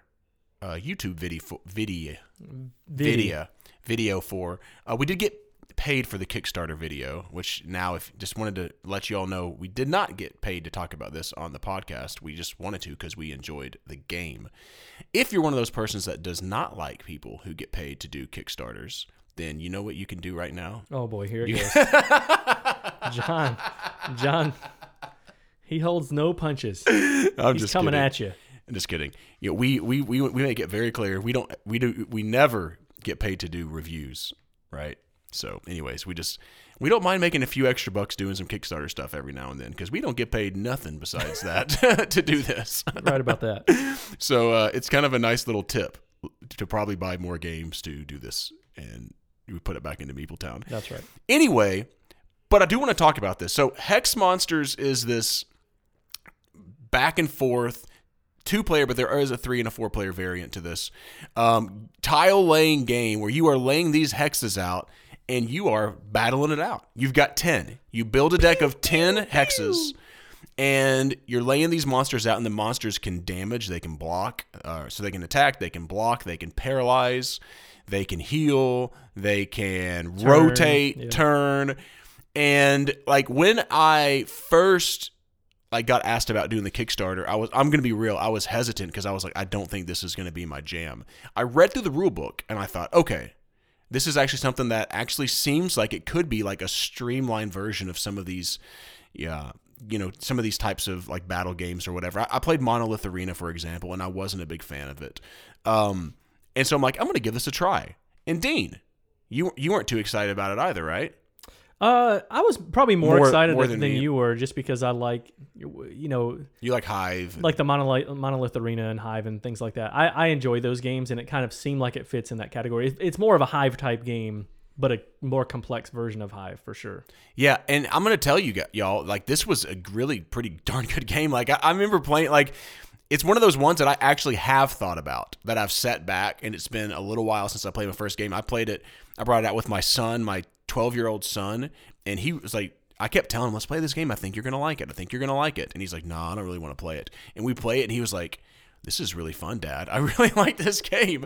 uh, YouTube video, video, video, video for. Uh, we did get paid for the Kickstarter video, which now if just wanted to let you all know, we did not get paid to talk about this on the podcast. We just wanted to because we enjoyed the game. If you're one of those persons that does not like people who get paid to do Kickstarters, then you know what you can do right now. Oh boy, here it you- goes. John, John, he holds no punches. I'm He's just coming kidding. at you. I'm just kidding. You know, we, we, we, we make it very clear. We don't, we do, we never get paid to do reviews, right? So anyways, we just, we don't mind making a few extra bucks doing some Kickstarter stuff every now and then because we don't get paid nothing besides that to do this. Right about that. So uh, it's kind of a nice little tip to probably buy more games to do this. And we put it back into Meeple Town. That's right. Anyway, But I do want to talk about this. So Hex Monsters is this back and forth two-player, but there is a three- and a four-player variant to this um, tile-laying game where you are laying these hexes out and you are battling it out. You've got ten. You build a deck of ten hexes and you're laying these monsters out, and the monsters can damage. They can block. Uh, so they can attack. They can block. They can paralyze. They can heal. They can turn, rotate, yeah. turn. And like when I first... I got asked about doing the Kickstarter. I was, I'm going to be real. I was hesitant because I was like, I don't think this is going to be my jam. I read through the rule book and I thought, okay, this is actually something that actually seems like it could be like a streamlined version of some of these, yeah, you know, some of these types of like battle games or whatever. I, I played Monolith Arena, for example, and I wasn't a big fan of it. Um, and so I'm like, I'm going to give this a try. And Dean, you you weren't too excited about it either, right? Uh, I was probably more, more excited more than, than you were, just because I like, you know, you like Hive, like the Monolith, Monolith Arena and Hive and things like that. I, I enjoy those games, and it kind of seemed like it fits in that category. It's more of a Hive type game, but a more complex version of Hive for sure. Yeah, and I'm gonna tell you guys, y'all, like this was a really pretty darn good game. Like I, I remember playing, like it's one of those ones that I actually have thought about, that I've set back, and it's been a little while since I played my first game. I played it, I brought it out with my son, my twelve-year-old son, and he was like, I kept telling him, let's play this game. I think you're going to like it. I think you're going to like it. And he's like, no, nah, I don't really want to play it. And we play it, and he was like, this is really fun, Dad. I really like this game.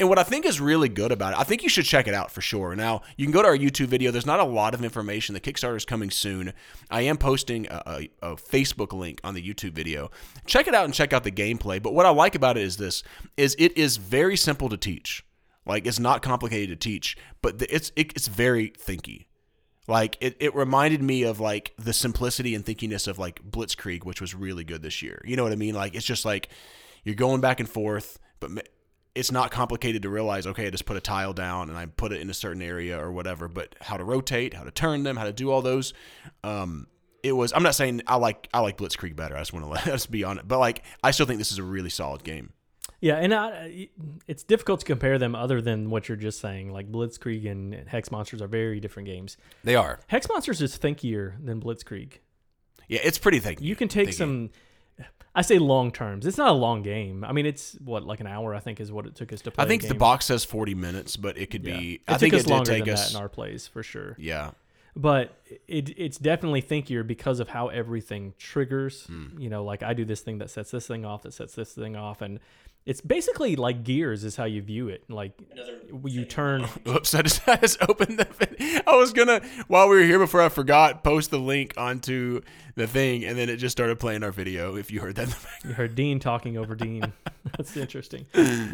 And what I think is really good about it, I think you should check it out for sure. Now, you can go to our YouTube video. There's not a lot of information. The Kickstarter is coming soon. I am posting a, a, a Facebook link on the YouTube video. Check it out and check out the gameplay. But what I like about it is this, is it is very simple to teach. Like, it's not complicated to teach, but the, it's it, it's very thinky. Like, it, it reminded me of, like, the simplicity and thinkiness of, like, Blitzkrieg, which was really good this year. You know what I mean? Like, it's just, like, you're going back and forth, but it's not complicated to realize, okay, I just put a tile down and I put it in a certain area or whatever, but how to rotate, how to turn them, how to do all those. Um, it was – I'm not saying I like I like Blitzkrieg better. I just want to let us be on it. But, like, I still think this is a really solid game. Yeah, and I, it's difficult to compare them other than what you're just saying. Like, Blitzkrieg and Hex Monsters are very different games. They are. Hex Monsters is thinkier than Blitzkrieg. Yeah, it's pretty thinky. You can take thinky. some, I say long terms. It's not a long game. I mean, it's, what, like an hour, I think, is what it took us to play. I think the box says forty minutes, but it could yeah. be. It I took think us it longer did take than us... that in our plays, for sure. Yeah. But it it's definitely thinkier because of how everything triggers. Mm. You know, like, I do this thing that sets this thing off, that sets this thing off, and it's basically like Gears is how you view it. Like, Another you turn... Oops, I just, I just opened the... Thing. I was going to, while we were here before I forgot, post the link onto the thing, and then it just started playing our video, if you heard that. You heard Dean talking over Dean. That's interesting.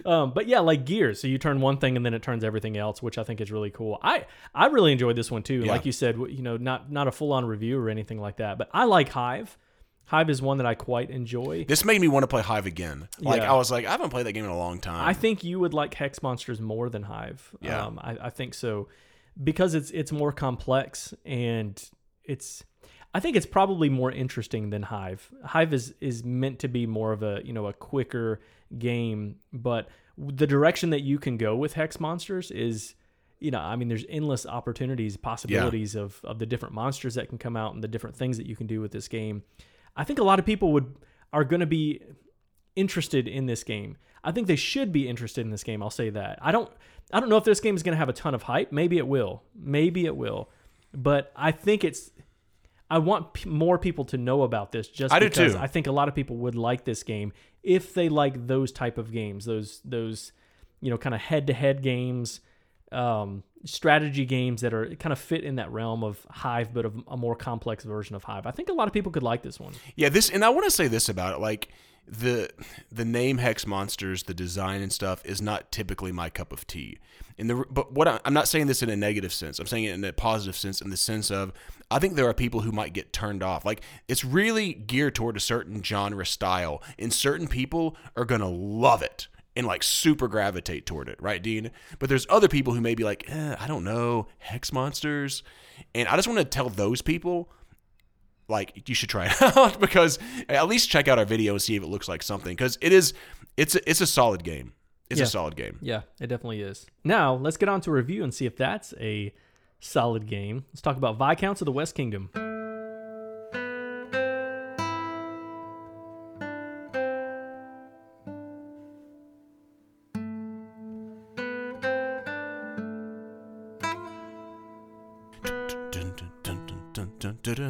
Um, but yeah, like Gears. So you turn one thing, and then it turns everything else, which I think is really cool. I, I really enjoyed this one, too. Yeah. Like you said, you know, not, not a full-on review or anything like that, but I like Hive. Hive is one that I quite enjoy. This made me want to play Hive again. Like, yeah. I was like, I haven't played that game in a long time. I think you would like Hex Monsters more than Hive. Yeah. Um, I, I think so. Because it's it's more complex, and it's I think it's probably more interesting than Hive. Hive is, is meant to be more of a, you know, a quicker game, but the direction that you can go with Hex Monsters is, you know, I mean, there's endless opportunities, possibilities yeah. of, of the different monsters that can come out and the different things that you can do with this game. I think a lot of people would are going to be interested in this game. I think they should be interested in this game. I'll say that. I don't I don't know if this game is going to have a ton of hype. Maybe it will. Maybe it will. But I think it's I want p- more people to know about this just I because do too. I think a lot of people would like this game if they like those type of games, those those you know kind of head-to-head games, um, strategy games that are kind of fit in that realm of Hive, but of a more complex version of Hive. I think a lot of people could like this one. Yeah, this, and I want to say this about it, like the the name Hex Monsters, the design and stuff is not typically my cup of tea. And the but what I, I'm not saying this in a negative sense. I'm saying it in a positive sense, in the sense of I think there are people who might get turned off. Like, it's really geared toward a certain genre style, and certain people are gonna love it and like super gravitate toward it, right, Dean? But there's other people who may be like, eh, I don't know, Hex Monsters. And I just want to tell those people, like, you should try it out, because at least check out our video and see if it looks like something. Because it is, it's a, it's a solid game. It's yeah. a solid game. Yeah, it definitely is. Now, let's get on to a review and see if that's a Solid game. Let's talk about Viscounts of the West Kingdom.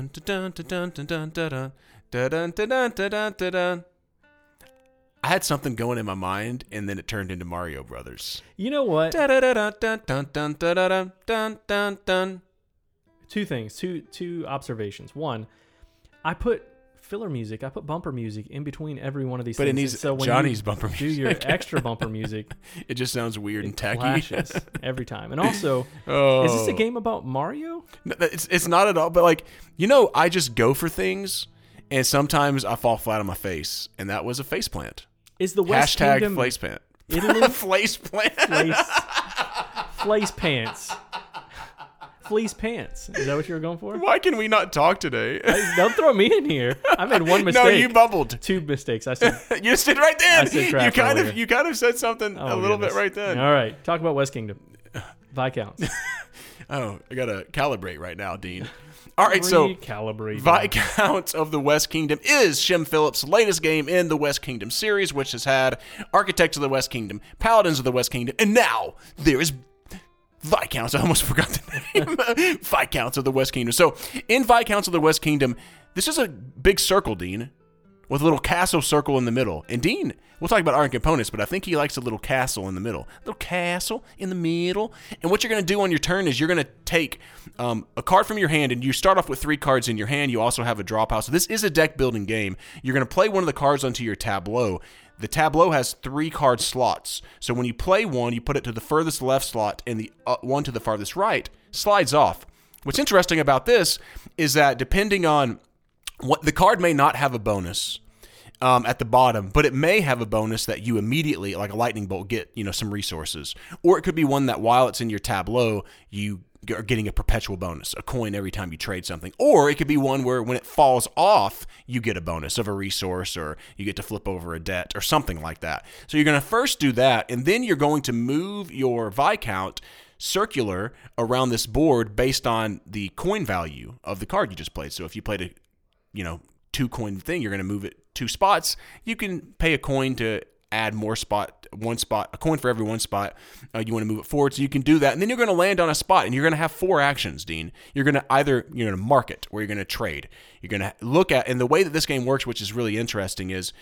I had something going in my mind, and then it turned into Mario Brothers. You know what? Two things, two two observations. One, I put filler music, I put bumper music in between every one of these but things. But it needs so when Johnny's bumper music. Do your extra bumper music. It just sounds weird and tacky. It clashes every time. And also, oh. is this a game about Mario? No, it's it's not at all. But like, you know, I just go for things, and sometimes I fall flat on my face, and that was a face plant. Is the West Hashtag Kingdom flace plant? Italy flace plant. Flace pants. Fleece pants. Is that what you were going for? Why can we not talk today? I, don't throw me in here. I made one mistake. No, you bubbled. Two mistakes. I said. You stood right then. I said crap you kind earlier. of you kind of said something oh, a little goodness. bit right then. All right, talk about West Kingdom. Viscounts. oh, I gotta calibrate right now, Dean. All right, so Viscounts of the West Kingdom is Shem Phillips' latest game in the West Kingdom series, which has had Architects of the West Kingdom, Paladins of the West Kingdom, and now there is. Viscounts, I almost forgot the name. Viscounts of the West Kingdom. So, in Viscounts of the West Kingdom, this is a big circle, Dean, with a little castle circle in the middle. And Dean, we'll talk about art and components, but I think he likes a little castle in the middle. A little castle in the middle. And what you're going to do on your turn is you're going to take um, a card from your hand, and you start off with three cards in your hand. You also have a draw pile. So, this is a deck-building game. You're going to play one of the cards onto your tableau. The tableau has three card slots, so when you play one, you put it to the furthest left slot, and the uh, one to the farthest right slides off. What's interesting about this is that depending on what the card may not have a bonus um, at the bottom, but it may have a bonus that you immediately, like a lightning bolt, get you know some resources, or it could be one that while it's in your tableau, you are getting a perpetual bonus, a coin every time you trade something. Or it could be one where when it falls off, you get a bonus of a resource or you get to flip over a debt or something like that. So you're going to first do that, and then you're going to move your Viscount circular around this board based on the coin value of the card you just played. So if you played a, you know, two coin thing, you're going to move it two spots. You can pay a coin to add more spot, one spot, a coin for every one spot. Uh, you want to move it forward, so you can do that. And then you're going to land on a spot, and you're going to have four actions, Dean. You're going to either, you're going to market, or you're going to trade. You're going to look at, and the way that this game works, which is really interesting, is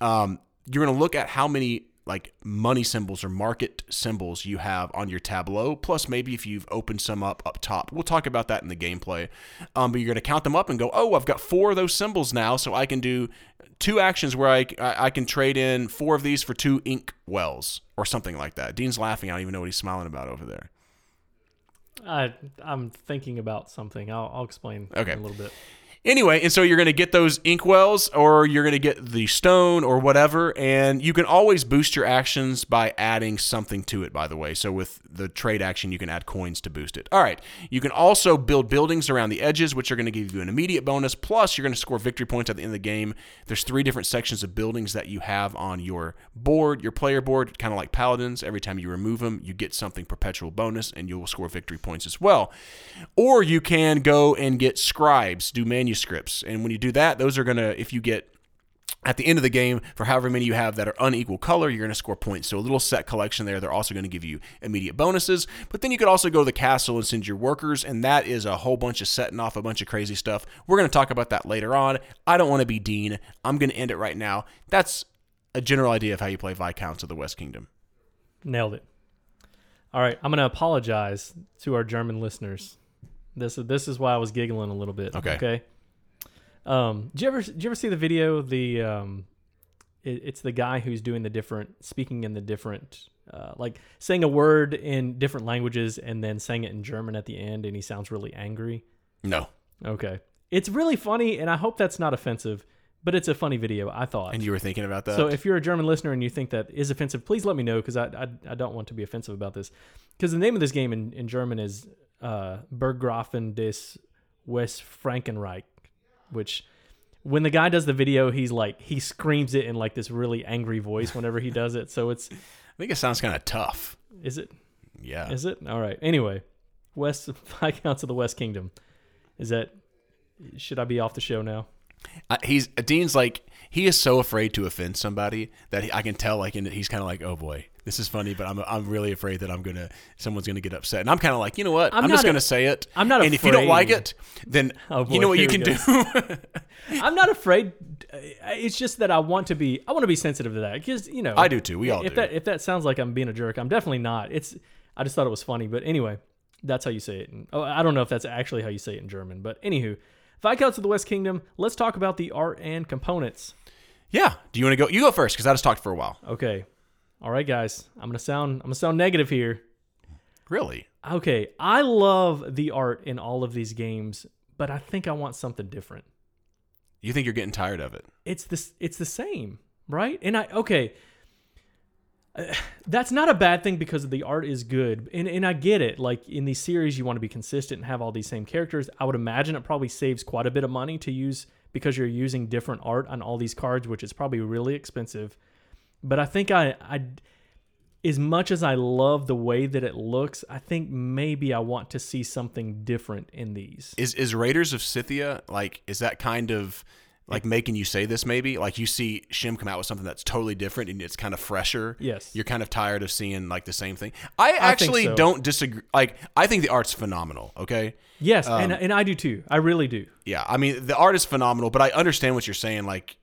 um, you're going to look at how many like money symbols or market symbols you have on your tableau, plus maybe if you've opened some up up top. We'll talk about that in the gameplay. Um, but you're going to count them up and go, oh, I've got four of those symbols now, so I can do two actions where I, I, I can trade in four of these for two ink wells or something like that. Dean's laughing. I don't even know what he's smiling about over there. I, I'm thinking about something. I'll, I'll explain okay. in a little bit. Anyway, and so you're going to get those inkwells, or you're going to get the stone or whatever, and you can always boost your actions by adding something to it, by the way. So with the trade action, you can add coins to boost it. All right. You can also build buildings around the edges, which are going to give you an immediate bonus, plus you're going to score victory points at the end of the game. There's three different sections of buildings that you have on your board, your player board, kind of like Paladins. Every time you remove them, you get something perpetual bonus, and you will score victory points as well. Or you can go and get scribes, do manual manuscripts. And when you do that, those are going to, if you get at the end of the game, for however many you have that are unequal color, you're going to score points. So a little set collection there. They're also going to give you immediate bonuses. But then you could also go to the castle and send your workers, and that is a whole bunch of setting off a bunch of crazy stuff. We're going to talk about that later on. I don't want to be Dean. I'm going to end it right now. That's a general idea of how you play Viscounts of the West Kingdom. Nailed it. All right. I'm going to apologize to our German listeners. This is, this is why I was giggling a little bit. Okay. Okay. Um, do you ever do you ever see the video? The um, it, it's the guy who's doing the different speaking in the different uh, like saying a word in different languages and then saying it in German at the end, and he sounds really angry. No. Okay. It's really funny, and I hope that's not offensive, but it's a funny video, I thought. And you were thinking about that. So if you're a German listener and you think that is offensive, please let me know, because I, I I don't want to be offensive about this, because the name of this game in, in German is uh, Burggrafen des Westfrankenreich. Which, when the guy does the video, he's like, he screams it in like this really angry voice whenever he does it. So it's, I think it sounds kind of tough. Is it? Yeah. Is it? All right. Anyway, West Viscounts of the West Kingdom. Is that, should I be off the show now? Uh, he's Dean's like, he is so afraid to offend somebody that he, I can tell, like, and he's kind of like, oh boy, this is funny, but I'm I'm really afraid that I'm gonna someone's gonna get upset, and I'm kind of like, you know what, I'm, I'm just a, gonna say it. I'm not, and afraid. If you don't like it, then oh boy, you know what you can do. I'm not afraid. It's just that I want to be. I want to be sensitive to that because you know I do too. We all if do. That, if that sounds like I'm being a jerk, I'm definitely not. It's I just thought it was funny, but anyway, that's how you say it. And, oh, I don't know if that's actually how you say it in German, but anywho. Viscounts of the West Kingdom, let's talk about the art and components. Yeah. Do you want to go? You go first, because I just talked for a while. Okay. All right, guys. I'm going to sound I'm gonna sound negative here. Really? Okay. I love the art in all of these games, but I think I want something different. You think you're getting tired of it? It's the, it's the same, right? And I, okay. Uh, that's not a bad thing because the art is good, and and I get it. Like in these series, you want to be consistent and have all these same characters. I would imagine it probably saves quite a bit of money to use because you're using different art on all these cards, which is probably really expensive. But I think I, I as much as I love the way that it looks, I think maybe I want to see something different in these. Is is Raiders of Scythia, like, is that kind of like making you say this, maybe? Like you see Shem come out with something that's totally different and it's kind of fresher. Yes. You're kind of tired of seeing like the same thing. I, I actually so. don't disagree. Like I think the art's phenomenal. Okay. Yes. Um, and, and I do too. I really do. Yeah. I mean, the art is phenomenal, but I understand what you're saying. Like,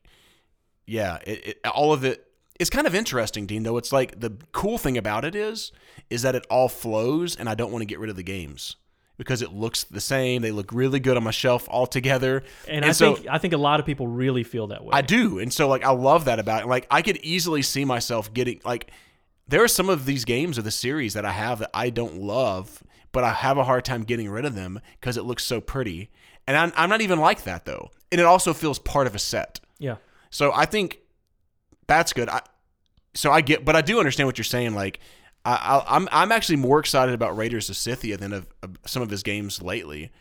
yeah, it, it, all of it. It's kind of interesting, Dean, though. It's like the cool thing about it is, is that it all flows, and I don't want to get rid of the games. Because it looks the same, they look really good on my shelf all together, and, and I so, think I think a lot of people really feel that way. I do, and so like I love that about it. Like I could easily see myself getting like there are some of these games of the series that I have that I don't love, but I have a hard time getting rid of them because it looks so pretty, and I'm, I'm not even like that though, and it also feels part of a set. Yeah. So I think that's good. I, so I get, but I do understand what you're saying. Like. I, I'm I'm actually more excited about Raiders of Scythia than of, of some of his games lately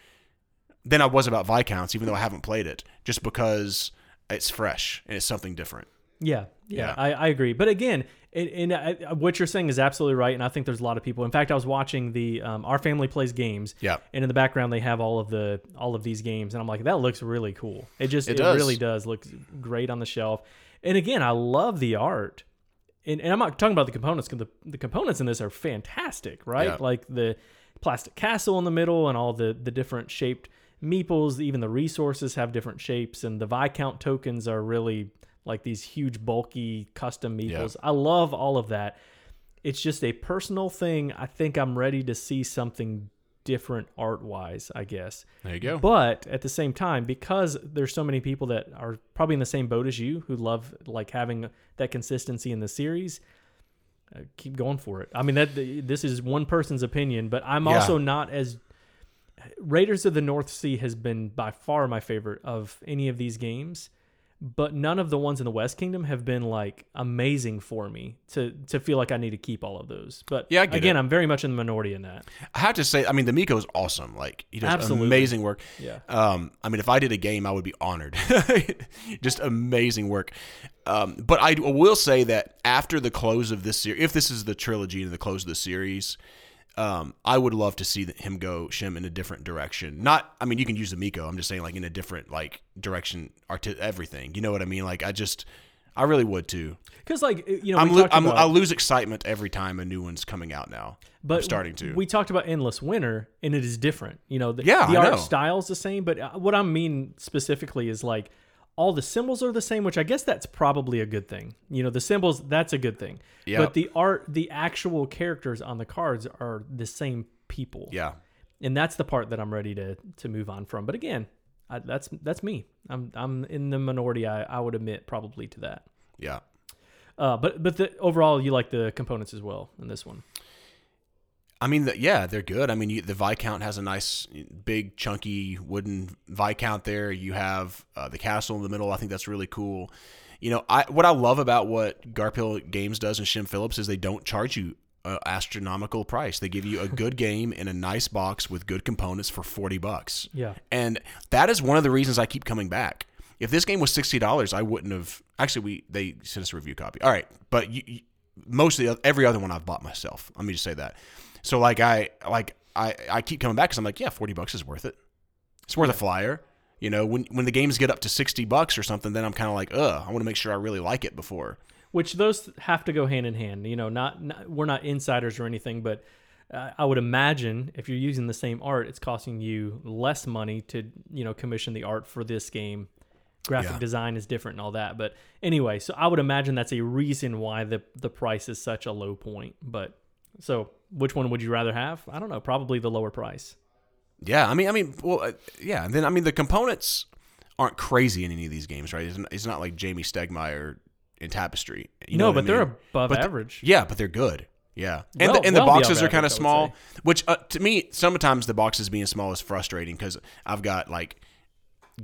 than I was about Viscounts, even though I haven't played it, just because it's fresh and it's something different. Yeah, yeah, yeah. I, I agree. But again, it, and I, what you're saying is absolutely right, and I think there's a lot of people. In fact, I was watching the um, Our Family Plays Games, yeah, and in the background they have all of the all of these games, and I'm like, that looks really cool. It just it, it does. really does look great on the shelf. And again, I love the art. And, and I'm not talking about the components because the, the components in this are fantastic, right? Yeah. Like the plastic castle in the middle and all the, the different shaped meeples, even the resources have different shapes. And the Viscount tokens are really like these huge, bulky, custom meeples. Yeah. I love all of that. It's just a personal thing. I think I'm ready to see something different art-wise, I guess. There you go. But at the same time, because there's so many people that are probably in the same boat as you who love like having that consistency in the series, uh, keep going for it. I mean, that this is one person's opinion, but I'm yeah. also not as... Raiders of the North Sea has been by far my favorite of any of these games, but none of the ones in the West Kingdom have been like amazing for me to to feel like I need to keep all of those. But yeah, again, it. I'm very much in the minority in that. I have to say, I mean, the Miko is awesome. Like he does Absolutely. amazing work. Yeah. Um. I mean, if I did a game, I would be honored. Just amazing work. Um. But I will say that after the close of this series, if this is the trilogy and the close of the series, um, I would love to see him go Shem in a different direction. Not, I mean, you can use the Miko. I'm just saying, like in a different like direction, art everything. You know what I mean? Like I just, I really would too. Because like you know, I'm, lo- I'm about, I lose excitement every time a new one's coming out now. But I'm starting to. We talked about Endless Winter, and it is different. You know, the, yeah, the art style is the same, but what I mean specifically is like all the symbols are the same, which I guess that's probably a good thing. You know, the symbols, that's a good thing. Yep. But the art, the actual characters on the cards are the same people. Yeah. And that's the part that I'm ready to to move on from. But again, I, that's that's me. I'm I'm in the minority, I, I would admit, probably to that. Yeah. Uh, but but the, overall, you like the components as well in this one. I mean, the, yeah, they're good. I mean, you, the Viscount has a nice, big, chunky wooden Viscount there. You have uh, the castle in the middle. I think that's really cool. You know, I what I love about what Garpill Games does and Shem Phillips is they don't charge you an astronomical price. They give you a good game in a nice box with good components for forty bucks. Yeah. And that is one of the reasons I keep coming back. If this game was sixty dollars, I wouldn't have... Actually, we they sent us a review copy. All right. But you, you, most of the, every other one I've bought myself. Let me just say that. So like I like I, I keep coming back because I'm like, yeah, forty bucks is worth it. It's worth yeah. a flyer. You know, when when the games get up to sixty bucks or something, then I'm kind of like, ugh, I want to make sure I really like it before. Which those have to go hand in hand. You know, not, not we're not insiders or anything, but uh, I would imagine if you're using the same art, it's costing you less money to, you know, commission the art for this game. Graphic yeah. design is different and all that. But anyway, so I would imagine that's a reason why the, the price is such a low point. But so which one would you rather have? I don't know. Probably the lower price. Yeah. I mean, I mean, well, uh, yeah. And then, I mean, the components aren't crazy in any of these games, right? It's not, it's not like Jamie Stegmaier in Tapestry. You no, know but I mean? they're above but average. The, yeah, but they're good. Yeah. And well, the, and well the boxes are kind of small, which uh, to me, sometimes the boxes being small is frustrating because I've got like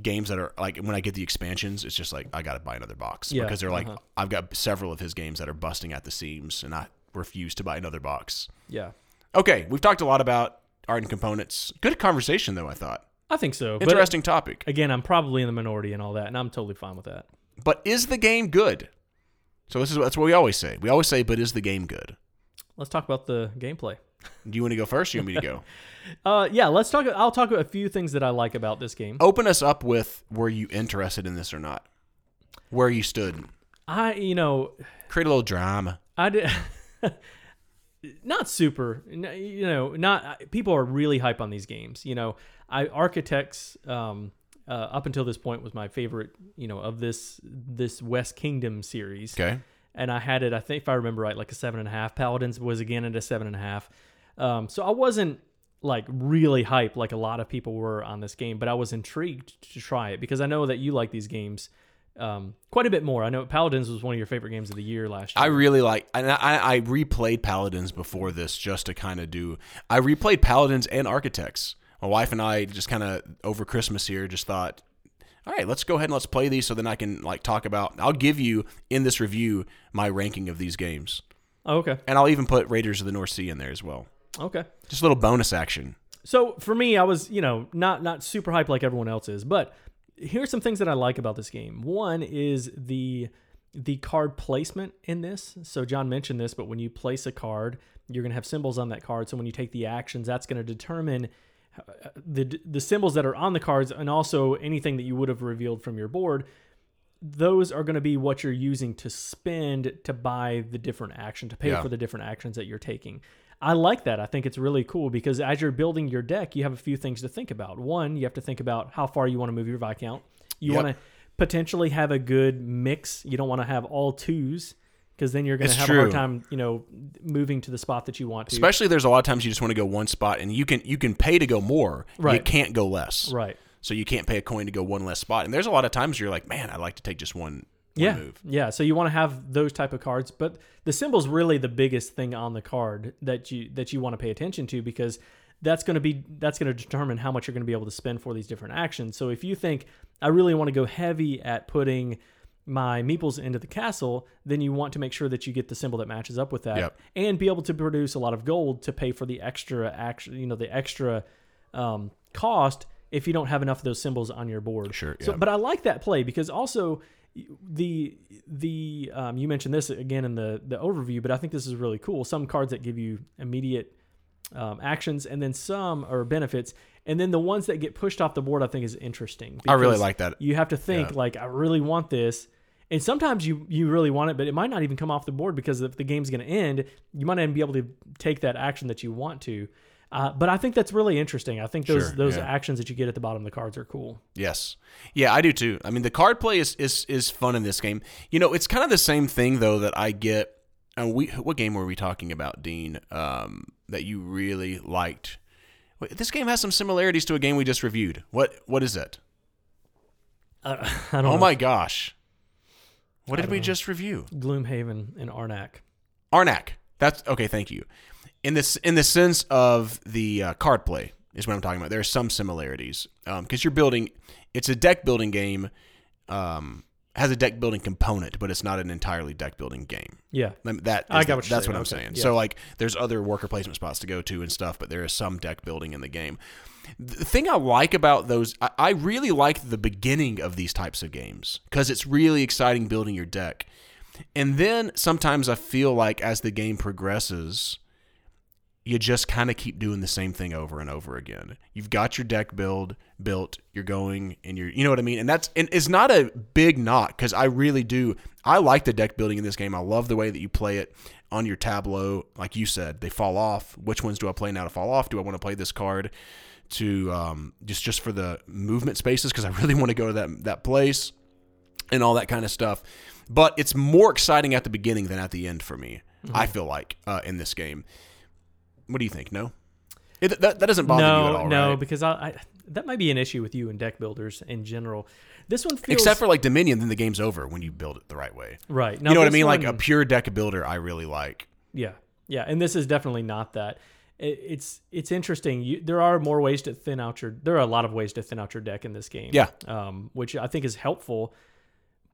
games that are like, when I get the expansions, it's just like, I got to buy another box yeah, because they're like, uh-huh. I've got several of his games that are busting at the seams and I refuse to buy another box. Yeah. Okay. We've talked a lot about art and components. Good conversation, though, I thought. I think so. Interesting but, topic. Again, I'm probably in the minority and all that, and I'm totally fine with that. But is the game good? So this is that's what we always say. We always say, but is the game good? Let's talk about the gameplay. Do you want to go first or you want me to go? uh, yeah, let's talk. I'll talk about a few things that I like about this game. Open us up with, were you interested in this or not? Where you stood. I, you know... Create a little drama. I did... Not super, you know, not people are really hype on these games. You know, I Architects um, uh, up until this point was my favorite, you know, of this this West Kingdom series. Okay. And I had it, I think if I remember right, like a seven and a half. Paladins was again at a seven and a half. Um, so I wasn't like really hype like a lot of people were on this game, but I was intrigued to try it because I know that you like these games. Um, quite a bit more. I know Paladins was one of your favorite games of the year last year. I really like, and I, I replayed Paladins before this just to kind of do, I replayed Paladins and Architects. My wife and I just kind of over Christmas here just thought, all right, let's go ahead and let's play these so then I can like talk about, I'll give you in this review my ranking of these games. Oh, okay. And I'll even put Raiders of the North Sea in there as well. Okay. Just a little bonus action. So for me, I was, you know, not, not super hyped like everyone else is, but here's some things that I like about this game. One is the the card placement in this. So John mentioned this, but when you place a card, you're going to have symbols on that card. So when you take the actions, that's going to determine the the symbols that are on the cards and also anything that you would have revealed from your board. Those are going to be what you're using to spend to buy the different action, to pay yeah. for the different actions that you're taking. I like that. I think it's really cool because as you're building your deck, you have a few things to think about. One, you have to think about how far you want to move your Viscount. You yep. want to potentially have a good mix. You don't want to have all twos because then you're going to have true. a hard time, you know, moving to the spot that you want to. Especially there's a lot of times you just want to go one spot and you can you can pay to go more. Right. You can't go less. Right. So you can't pay a coin to go one less spot. And there's a lot of times you're like, man, I'd like to take just one. Yeah, move. yeah. So you want to have those type of cards, but the symbol's really the biggest thing on the card that you that you want to pay attention to because that's going to be that's going to determine how much you're going to be able to spend for these different actions. So if you think I really want to go heavy at putting my meeples into the castle, then you want to make sure that you get the symbol that matches up with that, yep. and be able to produce a lot of gold to pay for the extra action. You know, the extra um, cost if you don't have enough of those symbols on your board. Sure. Yeah. So, but I like that play because also. The the um, you mentioned this again in the the overview, but I think this is really cool. Some cards that give you immediate um, actions, and then some are benefits, and then the ones that get pushed off the board, I think is interesting. I really like that. You have to think yeah. like I really want this, and sometimes you you really want it, but it might not even come off the board because if the game's going to end, you might not even be able to take that action that you want to. Uh, but I think that's really interesting. I think those sure, those yeah. actions that you get at the bottom of the cards are cool. Yes. Yeah, I do too. I mean, the card play is is, is fun in this game. You know, it's kind of the same thing, though, that I get. And we what game were we talking about, Dean, um, that you really liked? This game has some similarities to a game we just reviewed. What What is it? Uh, I don't oh, know. Oh, my gosh. What I did we know. just review? Gloomhaven and Arnak. Arnak. That's okay, thank you. In this, in the sense of the uh, card play is what I'm talking about. There are some similarities because um, you're building. It's a deck building game, um, has a deck building component, but it's not an entirely deck building game. Yeah, that is, I got what you're that's saying. what I'm okay. saying. Yeah. So like, there's other worker placement spots to go to and stuff, but there is some deck building in the game. The thing I like about those, I, I really like the beginning of these types of games because it's really exciting building your deck, and then sometimes I feel like as the game progresses. you just kind of keep doing the same thing over and over again. You've got your deck build built, you're going and you're, you know what I mean? And that's, and it's not a big knock, because I really do. I like the deck building in this game. I love the way that you play it on your tableau. Like you said, they fall off. Which ones do I play now to fall off? Do I want to play this card to um, just, just for the movement spaces? Because I really want to go to that, that place and all that kind of stuff. But it's more exciting at the beginning than at the end for me. Mm-hmm. I feel like uh, in this game. What do you think? No, it, that, that doesn't bother no, you at all, no, right? Because I, I that might be an issue with you and deck builders in general. This one, feels... except for like Dominion, then the game's over when you build it the right way, right? Now, you know what I mean? One... Like a pure deck builder, I really like. Yeah, yeah, and this is definitely not that. It, it's it's interesting. You, there are more ways to thin out your. There are a lot of ways to thin out your deck in this game. Yeah, um, which I think is helpful.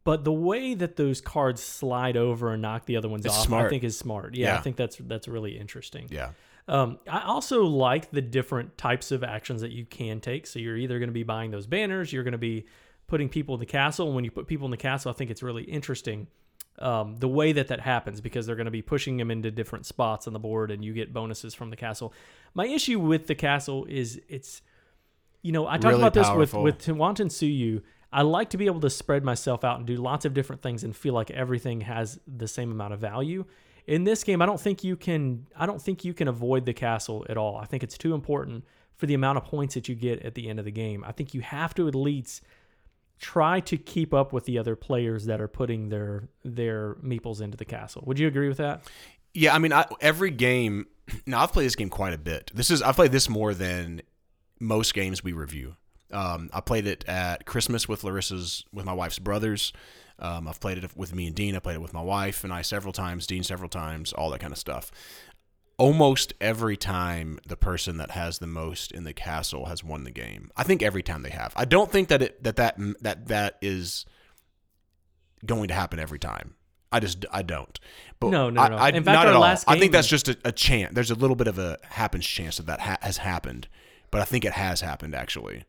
But the way that those cards slide over and knock the other ones it's off, smart. I think, is smart. Yeah, yeah, I think that's that's really interesting. Yeah. Um, I also like the different types of actions that you can take. So you're either going to be buying those banners, you're going to be putting people in the castle. And when you put people in the castle, I think it's really interesting um, the way that that happens, because they're going to be pushing them into different spots on the board and you get bonuses from the castle. My issue with the castle is it's, you know, I talked really about this powerful. with, with Tawantinsuyu. I like to be able to spread myself out and do lots of different things and feel like everything has the same amount of value. In this game, I don't think you can I don't think you can avoid the castle at all. I think it's too important for the amount of points that you get at the end of the game. I think you have to at least try to keep up with the other players that are putting their their meeples into the castle. Would you agree with that? Yeah, I mean, I, every game... Now, I've played this game quite a bit. This is I've played this more than most games we review. Um, I played it at Christmas with Larissa's, with my wife's brothers. Um, I've played it with me and Dean. I played it with my wife and I several times, Dean several times, all that kind of stuff. Almost every time the person that has the most in the castle has won the game. I think every time they have. I don't think that it, that, that that that is going to happen every time. I just, I don't. But no, no, no. I, I, in fact, not our at all. Last game I think that's just a, a chance. There's a little bit of a happens chance that that ha- has happened, but I think it has happened actually.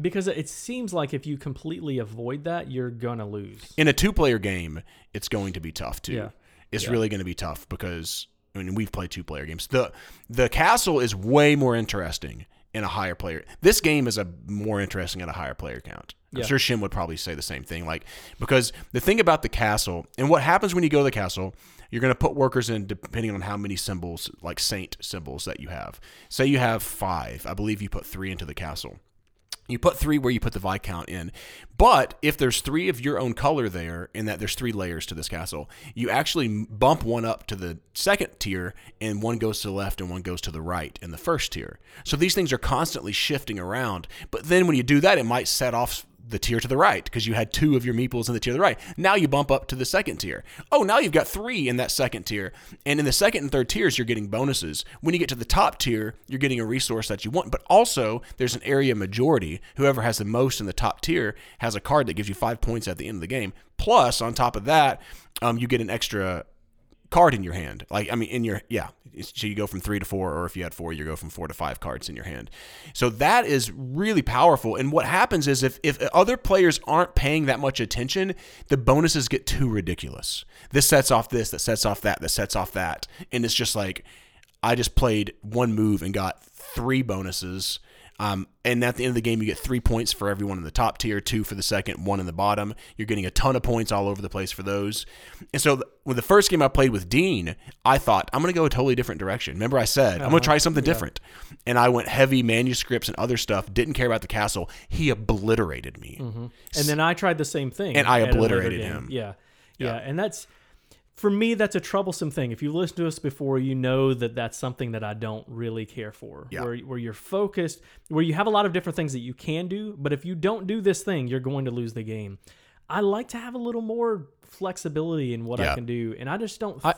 Because it seems like if you completely avoid that, you're going to lose. In a two-player game, it's going to be tough, too. Yeah. It's yeah. really going to be tough because, I mean, we've played two-player games. The The castle is way more interesting in a higher player. This game is a more interesting at a higher player count. I'm yeah. sure Shem would probably say the same thing. Like because the thing about the castle, and what happens when you go to the castle, you're going to put workers in depending on how many symbols, like saint symbols that you have. Say you have five. I believe you put three into the castle. You put three where you put the Viscount in. But if there's three of your own color there, and that there's three layers to this castle, you actually bump one up to the second tier, and one goes to the left and one goes to the right in the first tier. So these things are constantly shifting around. But then when you do that, it might set off the tier to the right because you had two of your meeples in the tier to the right. Now you bump up to the second tier. Oh, now you've got three in that second tier. And in the second and third tiers, you're getting bonuses. When you get to the top tier, you're getting a resource that you want. But also, there's an area majority. Whoever has the most in the top tier has a card that gives you five points at the end of the game. Plus, on top of that, um, you get an extra card in your hand. Like, I mean, in your, yeah. So you go from three to four, or if you had four, you go from four to five cards in your hand. So that is really powerful. And what happens is if, if other players aren't paying that much attention, the bonuses get too ridiculous. This sets off this, that sets off that, that sets off that. And it's just like, I just played one move and got three bonuses. Um, and at the end of the game, you get three points for everyone in the top tier, two for the second, one in the bottom. You're getting a ton of points all over the place for those. And so th- when the first game I played with Dean, I thought, I'm going to go a totally different direction. Remember I said, uh-huh. I'm going to try something yeah. different. And I went heavy manuscripts and other stuff, didn't care about the castle. He obliterated me. Mm-hmm. And then I tried the same thing. And I obliterated him. Yeah. yeah. Yeah. And that's, for me, that's a troublesome thing. If you listen to us before, you know that that's something that I don't really care for, yeah. where, where you're focused, where you have a lot of different things that you can do, but if you don't do this thing, you're going to lose the game. I like to have a little more flexibility in what yeah. I can do, and I just don't... I,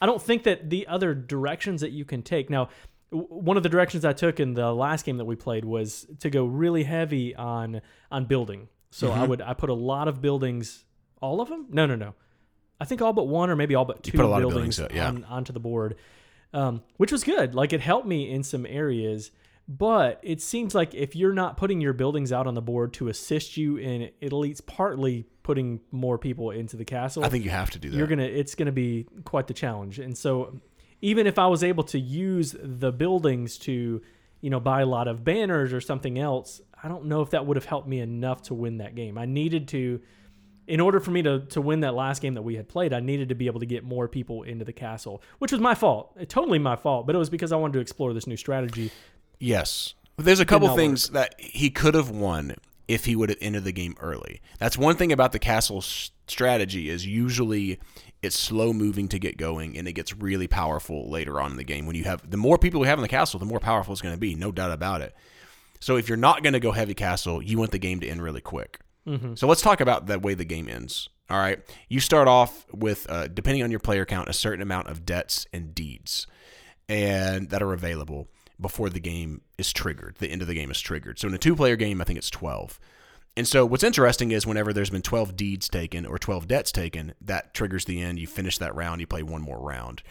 I don't think that the other directions that you can take... Now, one of the directions I took in the last game that we played was to go really heavy on on building. So mm-hmm. I would I put a lot of buildings... All of them? No, no, no. I think all but one or maybe all but two buildings, buildings up, yeah. on, onto the board, um, which was good. Like it helped me in some areas, but it seems like if you're not putting your buildings out on the board to assist you in at least partly putting more people into the castle, I think you have to do that. You're gonna, it's going to be quite the challenge. And so even if I was able to use the buildings to, you know, buy a lot of banners or something else, I don't know if that would have helped me enough to win that game. I needed to, in order for me to, to win that last game that we had played, I needed to be able to get more people into the castle, which was my fault. Totally my fault, but it was because I wanted to explore this new strategy. Yes. There's a couple things that he could have won if he would have ended the game early. That's one thing about the castle strategy is usually it's slow moving to get going, and it gets really powerful later on in the game. When you have the more people we have in the castle, the more powerful it's going to be, no doubt about it. So if you're not going to go heavy castle, you want the game to end really quick. Mm-hmm. So let's talk about the way the game ends. All right, you start off with, uh, depending on your player count, a certain amount of debts and deeds, and that are available before the game is triggered. The end of the game is triggered. So in a two-player game, I think it's twelve. And so what's interesting is whenever there's been twelve deeds taken or twelve debts taken, that triggers the end. You finish that round. You play one more round.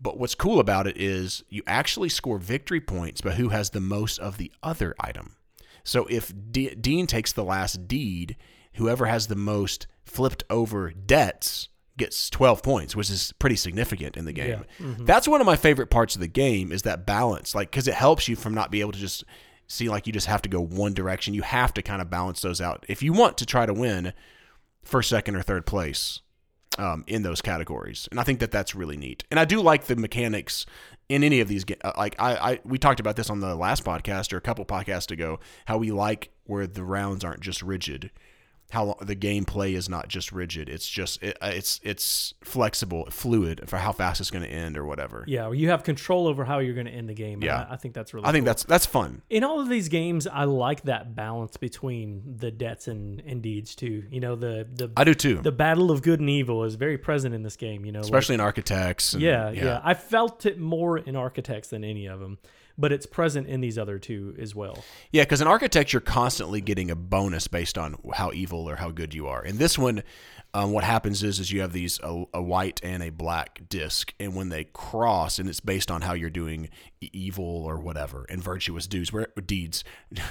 But what's cool about it is you actually score victory points by who has the most of the other item. So if D- Dean takes the last deed, whoever has the most flipped over debts gets twelve points, which is pretty significant in the game. Yeah. Mm-hmm. That's one of my favorite parts of the game is that balance, like, because it helps you from not be able to just see like you just have to go one direction. You have to kind of balance those out if you want to try to win first, second, or third place um, in those categories. And I think that that's really neat. And I do like the mechanics in any of these games. Like I, I, we talked about this on the last podcast or a couple podcasts ago, how we like where the rounds aren't just rigid. How the gameplay is not just rigid; it's just it, it's it's flexible, fluid for how fast it's going to end or whatever. Yeah, you have control over how you're going to end the game. Yeah, I, I think that's really. I think cool. that's that's fun. In all of these games, I like that balance between the debts and, and deeds too. You know, the the I do too. The battle of good and evil is very present in this game. You know, especially like, in Architects. And, yeah, yeah, yeah. I felt it more in Architects than any of them. But it's present in these other two as well. Yeah, because in Architects, you're constantly getting a bonus based on how evil or how good you are. In this one, um, what happens is is you have these a, a white and a black disc, and when they cross, and it's based on how you're doing evil or whatever, and virtuous deeds, where, deeds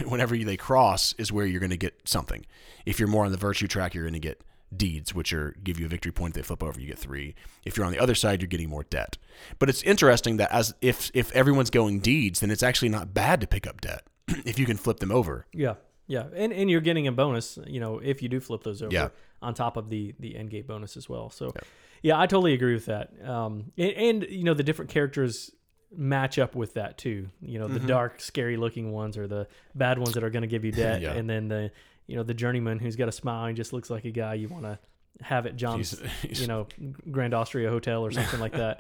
whenever they cross is where you're going to get something. If you're more on the virtue track, you're going to get deeds, which are give you a victory point. They flip over, you get three. If you're on the other side, you're getting more debt. But it's interesting that as if if everyone's going deeds, then it's actually not bad to pick up debt if you can flip them over. Yeah, yeah, and and you're getting a bonus, you know, if you do flip those over yeah. on top of the the end game bonus as well. So, yeah, yeah I totally agree with that. Um, and, and you know, the different characters match up with that too. You know, the mm-hmm. dark, scary looking ones are the bad ones that are going to give you debt, yeah. and then the you know, the journeyman who's got a smile and just looks like a guy you want to have at John's, he's, he's, you know, Grand Austria Hotel or something like that,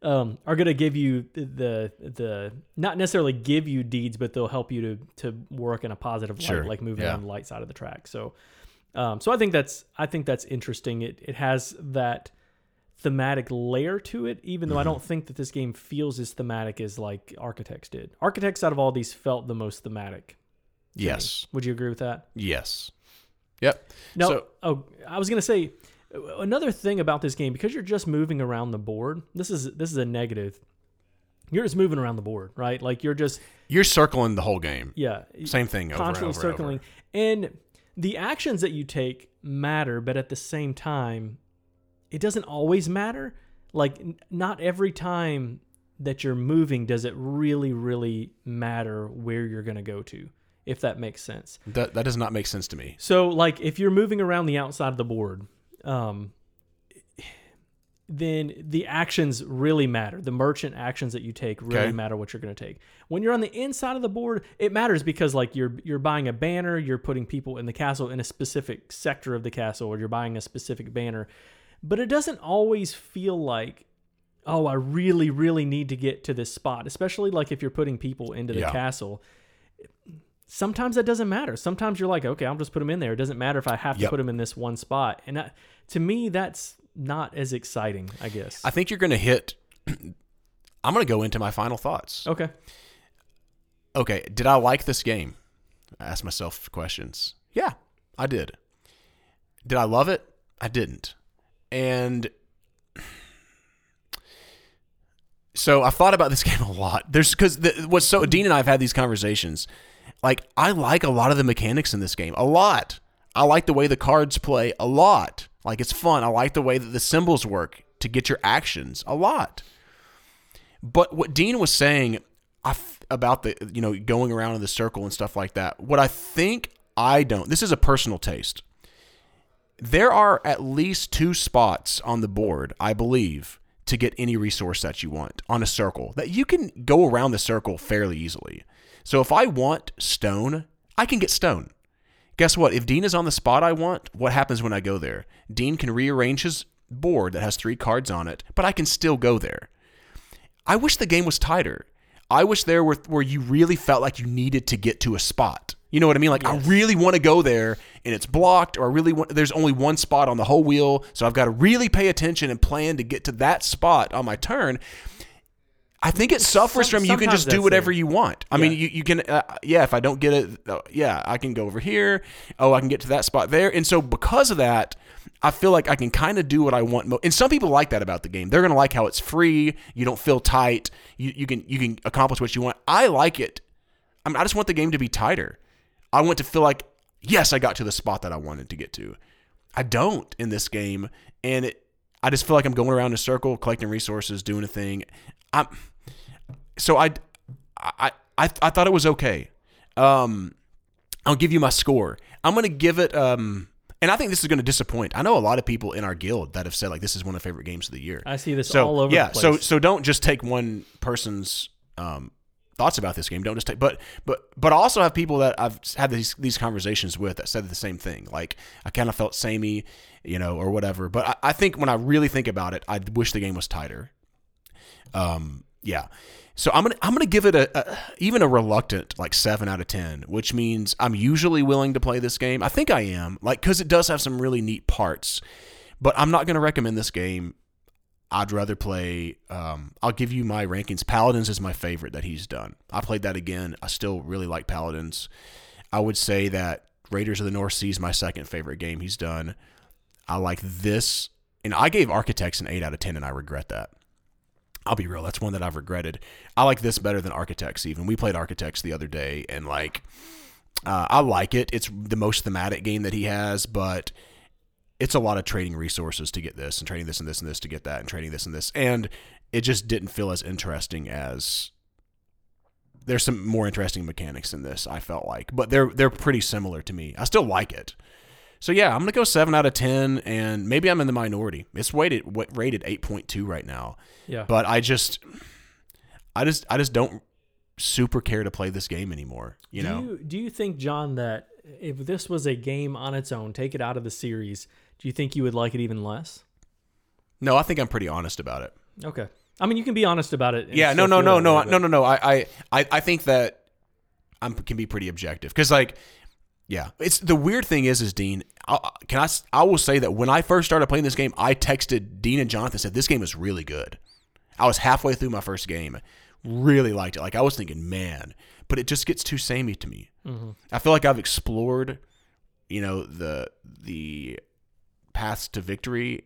um, are going to give you the, the, not necessarily give you deeds, but they'll help you to, to work in a positive light, sure. like moving yeah. on the light side of the track. So, um, so I think that's, I think that's interesting. It, it has that thematic layer to it, even though mm-hmm. I don't think that this game feels as thematic as like Architects did. Architects out of all these felt the most thematic. Yes. Would you agree with that? Yes. Yep. No. So, oh, I was going to say another thing about this game, because you're just moving around the board. This is this is a negative. You're just moving around the board, right? Like you're just you're circling the whole game. Yeah. Same thing. Constantly over and over circling, and, over. and the actions that you take matter, but at the same time, it doesn't always matter. Like not every time that you're moving does it really, really matter where you're going to go to. If that makes sense. That that does not make sense to me. So, like, if you're moving around the outside of the board, um, then the actions really matter. The merchant actions that you take really okay. matter what you're going to take. When you're on the inside of the board, it matters because, like, you're you're buying a banner, you're putting people in the castle in a specific sector of the castle, or you're buying a specific banner. But it doesn't always feel like, oh, I really, really need to get to this spot, especially, like, if you're putting people into the yeah. castle. Sometimes that doesn't matter. Sometimes you're like, okay, I'll just put them in there. It doesn't matter if I have to yep. put them in this one spot. And I, to me, that's not as exciting, I guess. I think you're going to hit... I'm going to go into my final thoughts. Okay. Okay, did I like this game? I asked myself questions. Yeah, I did. Did I love it? I didn't. And... So I've thought about this game a lot. There's because the, what's so... Dean and I have had these conversations... Like, I like a lot of the mechanics in this game. A lot. I like the way the cards play. A lot. Like, it's fun. I like the way that the symbols work to get your actions. A lot. But what Dean was saying I f- about the, you know, going around in the circle and stuff like that, what I think I don't, this is a personal taste. There are at least two spots on the board, I believe, to get any resource that you want on a circle, that you can go around the circle fairly easily. So if I want stone, I can get stone. Guess what? If Dean is on the spot I want, what happens when I go there? Dean can rearrange his board that has three cards on it, but I can still go there. I wish the game was tighter. I wish there were where you really felt like you needed to get to a spot. You know what I mean? Like, yes. I really want to go there, and it's blocked, or I really want, there's only one spot on the whole wheel, so I've got to really pay attention and plan to get to that spot on my turn. I think it suffers Some, from you can just do whatever it. you want. I yeah. mean, you, you can, uh, yeah, if I don't get it, uh, yeah, I can go over here. Oh, I can get to that spot there. And so because of that, I feel like I can kind of do what I want. Mo- and some people like that about the game. They're going to like how it's free. You don't feel tight. You, you can you can accomplish what you want. I like it. I mean, I just want the game to be tighter. I want to feel like, yes, I got to the spot that I wanted to get to. I don't in this game. And it, I just feel like I'm going around in a circle, collecting resources, doing a thing. I'm, so I, I, I, I thought it was okay. Um, I'll give you my score. I'm going to give it, um, and I think this is going to disappoint. I know a lot of people in our guild that have said, like, this is one of my favorite games of the year. I see this so, all over yeah, the place. Yeah, so, so don't just take one person's um, thoughts about this game. Don't just take, but, but, but I also have people that I've had these, these conversations with that said the same thing. Like, I kind of felt samey, you know, or whatever. But I, I think when I really think about it, I wish the game was tighter. Um, yeah. So I'm going to, I'm going to give it a, a, even a reluctant like seven out of ten, which means I'm usually willing to play this game. I think I am, like, cause it does have some really neat parts, but I'm not going to recommend this game. I'd rather play, um, I'll give you my rankings. Paladins is my favorite that he's done. I played that again. I still really like Paladins. I would say that Raiders of the North Sea is my second favorite game he's done. I like this, and I gave Architects an eight out of ten, and I regret that. I'll be real. That's one that I've regretted. I like this better than Architects even. We played Architects the other day, and like, uh, I like it. It's the most thematic game that he has, but it's a lot of trading resources to get this, and trading this and this and this to get that, and trading this and this. And it just didn't feel as interesting as... There's some more interesting mechanics in this, I felt like. But they're they're pretty similar to me. I still like it. So yeah, I'm going to go seven out of ten, and maybe I'm in the minority. It's rated rated eight point two right now. Yeah. But I just I just I just don't super care to play this game anymore, you do know. You, do you think, John, that if this was a game on its own, take it out of the series, do you think you would like it even less? No, I think I'm pretty honest about it. Okay. I mean, you can be honest about it. Yeah, no, no, no, no, no, no, no. I I I think that I can be pretty objective, cuz like, yeah, it's the weird thing is, is Dean, I, can I, I will say that when I first started playing this game, I texted Dean and Jonathan, said, this game is really good. I was halfway through my first game, really liked it. Like, I was thinking, man, but it just gets too samey to me. Mm-hmm. I feel like I've explored, you know, the, the paths to victory.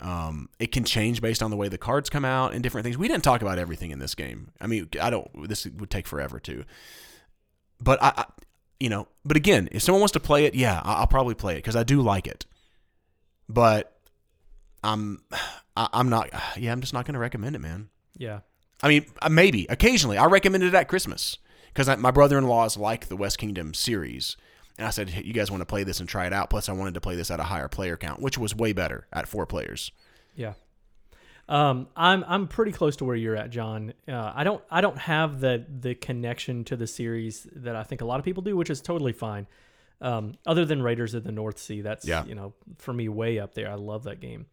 Um, it can change based on the way the cards come out and different things. We didn't talk about everything in this game. I mean, I don't, this would take forever to, but I, I You know, but again, if someone wants to play it, yeah, I'll probably play it because I do like it. But I'm, I'm not. Yeah, I'm just not going to recommend it, man. Yeah. I mean, maybe occasionally I recommended it at Christmas because my brother-in-laws like the West Kingdom series, and I said, hey, you guys want to play this and try it out. Plus, I wanted to play this at a higher player count, which was way better at four players. Yeah. Um, I'm I'm pretty close to where you're at, John. Uh, I don't I don't have the the connection to the series that I think a lot of people do, which is totally fine. Um, other than Raiders of the North Sea, that's yeah. you know, for me, way up there. I love that game.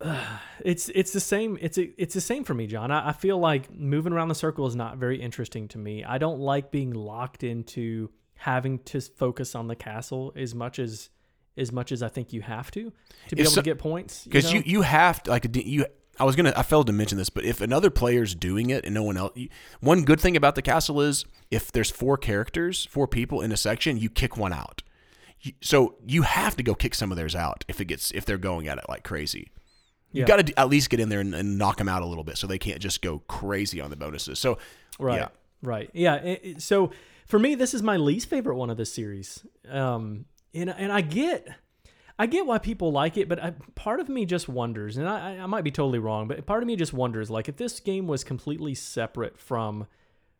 Uh, it's it's the same. It's it's the same for me, John. I, I feel like moving around the circle is not very interesting to me. I don't like being locked into having to focus on the castle as much as. as much as I think you have to, to be able to get points. Because you, you have to, like, you, I was going to, I failed to mention this, but if another player's doing it and no one else, you, one good thing about the castle is if there's four characters, four people in a section, you kick one out. You, so you have to go kick some of theirs out if it gets, if they're going at it like crazy. You've yeah. got to at least get in there and, and knock them out a little bit so they can't just go crazy on the bonuses. So, right. Yeah. Right. Yeah. It, it, so for me, this is my least favorite one of the series. Um, And and I get, I get why people like it, but I, part of me just wonders, and I, I might be totally wrong, but part of me just wonders, like, if this game was completely separate from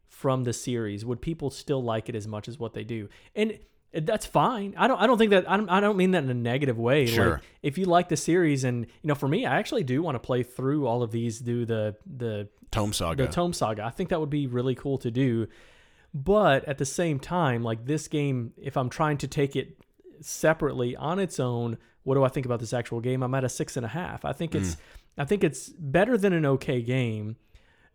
from the series, would people still like it as much as what they do? And that's fine. I don't. I don't think that. I don't, I don't mean that in a negative way. Sure. Like, if you like the series, and you know, for me, I actually do want to play through all of these. Do the the Tome Saga. The Tome Saga. I think that would be really cool to do. But at the same time, like, this game, if I'm trying to take it separately on its own, what do I think about this actual game? I'm at a six and a half. I think it's, mm. I think it's better than an okay game,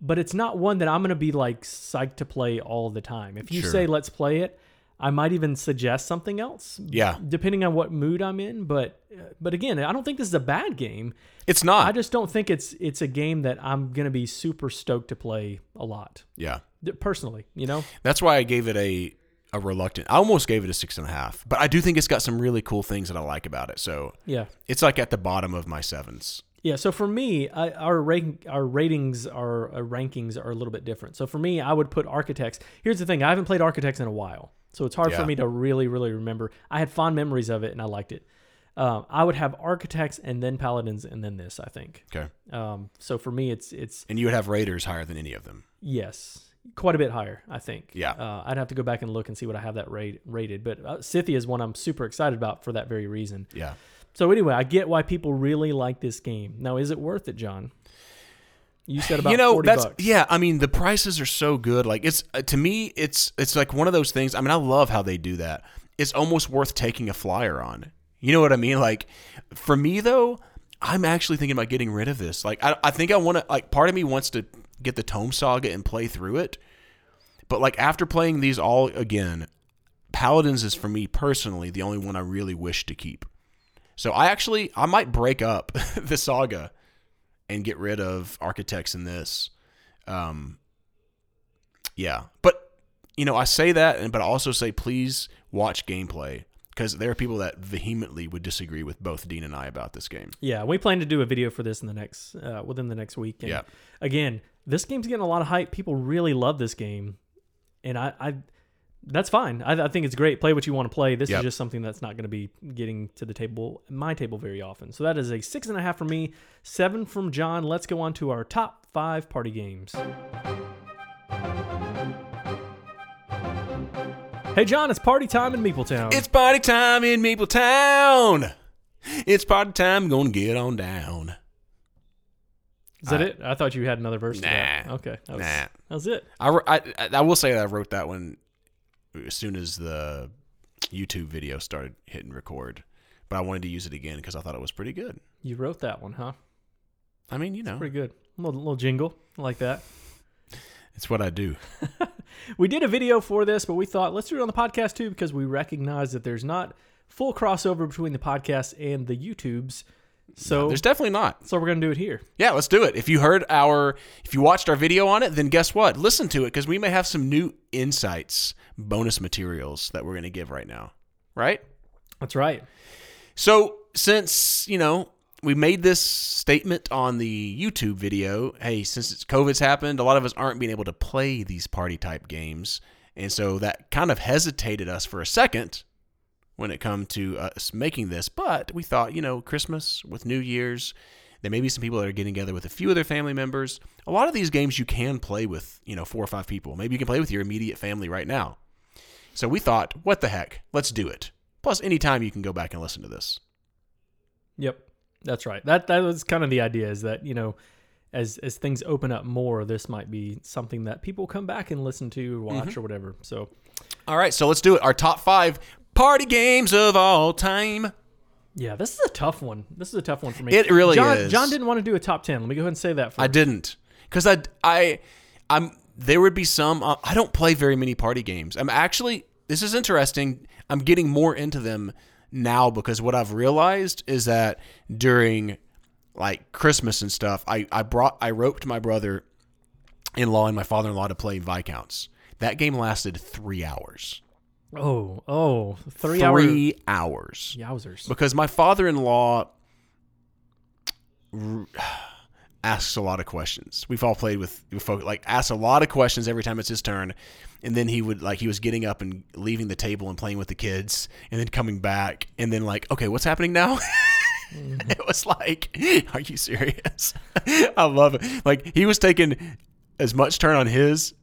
but it's not one that I'm going to be like psyched to play all the time. If you sure. say, let's play it, I might even suggest something else. Yeah. Depending on what mood I'm in. But, but again, I don't think this is a bad game. It's not. I just don't think it's, it's a game that I'm going to be super stoked to play a lot. Yeah. Personally, you know, that's why I gave it a, A reluctant. I almost gave it a six and a half, but I do think it's got some really cool things that I like about it. So yeah, it's like at the bottom of my sevens. Yeah. So for me, I, our rank, our ratings, our, our rankings are a little bit different. So for me, I would put Architects. Here's the thing: I haven't played Architects in a while, so it's hard yeah. for me to really, really remember. I had fond memories of it, and I liked it. Um, I would have Architects and then Paladins and then this. I think. Okay. Um. So for me, it's it's. And you would have Raiders higher than any of them. Yes. Quite a bit higher, I think. Yeah. Uh, I'd have to go back and look and see what I have that rate, rated. But uh, Scythia is one I'm super excited about for that very reason. Yeah. So anyway, I get why people really like this game. Now, is it worth it, John? You said about you know, forty that's, bucks. Yeah, I mean, the prices are so good. Like, it's uh, to me, it's it's like one of those things. I mean, I love how they do that. It's almost worth taking a flyer on. You know what I mean? Like, for me, though, I'm actually thinking about getting rid of this. Like, I, I think I want to, like, part of me wants to get the Tome Saga and play through it. But like after playing these all again, Paladins is for me personally the only one I really wish to keep. So I actually, I might break up the Saga and get rid of Architects in this. Um, yeah. But, you know, I say that, but I also say please watch gameplay, because there are people that vehemently would disagree with both Dean and I about this game. Yeah, we plan to do a video for this in the next, uh, within the next week. And yeah. Again, this game's getting a lot of hype. People really love this game, and I, I that's fine. I, I think it's great. Play what you want to play. This yep. is just something that's not going to be getting to the table, my table, very often. So that is a six and a half from me, seven from John. Let's go on to our top five party games. Hey, John, it's party time in Meeple Town. It's party time in Meeple Town. It's party time. Going to get on down. Is that I, it? I thought you had another verse. Nah. To that. Okay. That was, nah. That was it. I, I, I will say that I wrote that one as soon as the YouTube video started hitting record, but I wanted to use it again because I thought it was pretty good. You wrote that one, huh? I mean, you know. It's pretty good. A little, little jingle like that. It's what I do. We did a video for this, but we thought let's do it on the podcast too, because we recognize that there's not full crossover between the podcast and the YouTubes. So no, there's definitely not. So we're going to do it here. Yeah, let's do it. If you heard our, if you watched our video on it, then guess what? Listen to it, because we may have some new insights, bonus materials that we're going to give right now. Right? That's right. So since, you know, we made this statement on the YouTube video. Hey, since it's COVID's happened, a lot of us aren't being able to play these party type games. And so that kind of hesitated us for a second when it come to us making this. But we thought, you know, Christmas with New Year's, there may be some people that are getting together with a few of their family members. A lot of these games you can play with, you know, four or five people. Maybe you can play with your immediate family right now. So we thought, what the heck? Let's do it. Plus, anytime you can go back and listen to this. Yep. That's right. That that was kind of the idea, is that, you know, as as things open up more, this might be something that people come back and listen to, watch, mm-hmm. or whatever. So, all right, so let's do it. Our top five party games of all time. Yeah, this is a tough one. This is a tough one for me. It really John, is. John didn't want to do a top ten. Let me go ahead and say that first. I didn't, because I I I'm there would be some. Uh, I don't play very many party games. I'm actually this is interesting. I'm getting more into them now, because what I've realized is that during like Christmas and stuff, I, I brought I roped my brother-in-law and my father-in-law to play Viscounts. That game lasted three hours. Oh, oh, three hours. Three hour... hours. Yowzers. Because my father-in-law, asks a lot of questions. We've all played with, with folk, like, asks a lot of questions every time it's his turn. And then he would, like, he was getting up and leaving the table and playing with the kids and then coming back and then, like, okay, what's happening now? Mm-hmm. It was like, are you serious? I love it. Like, he was taking as much turn on his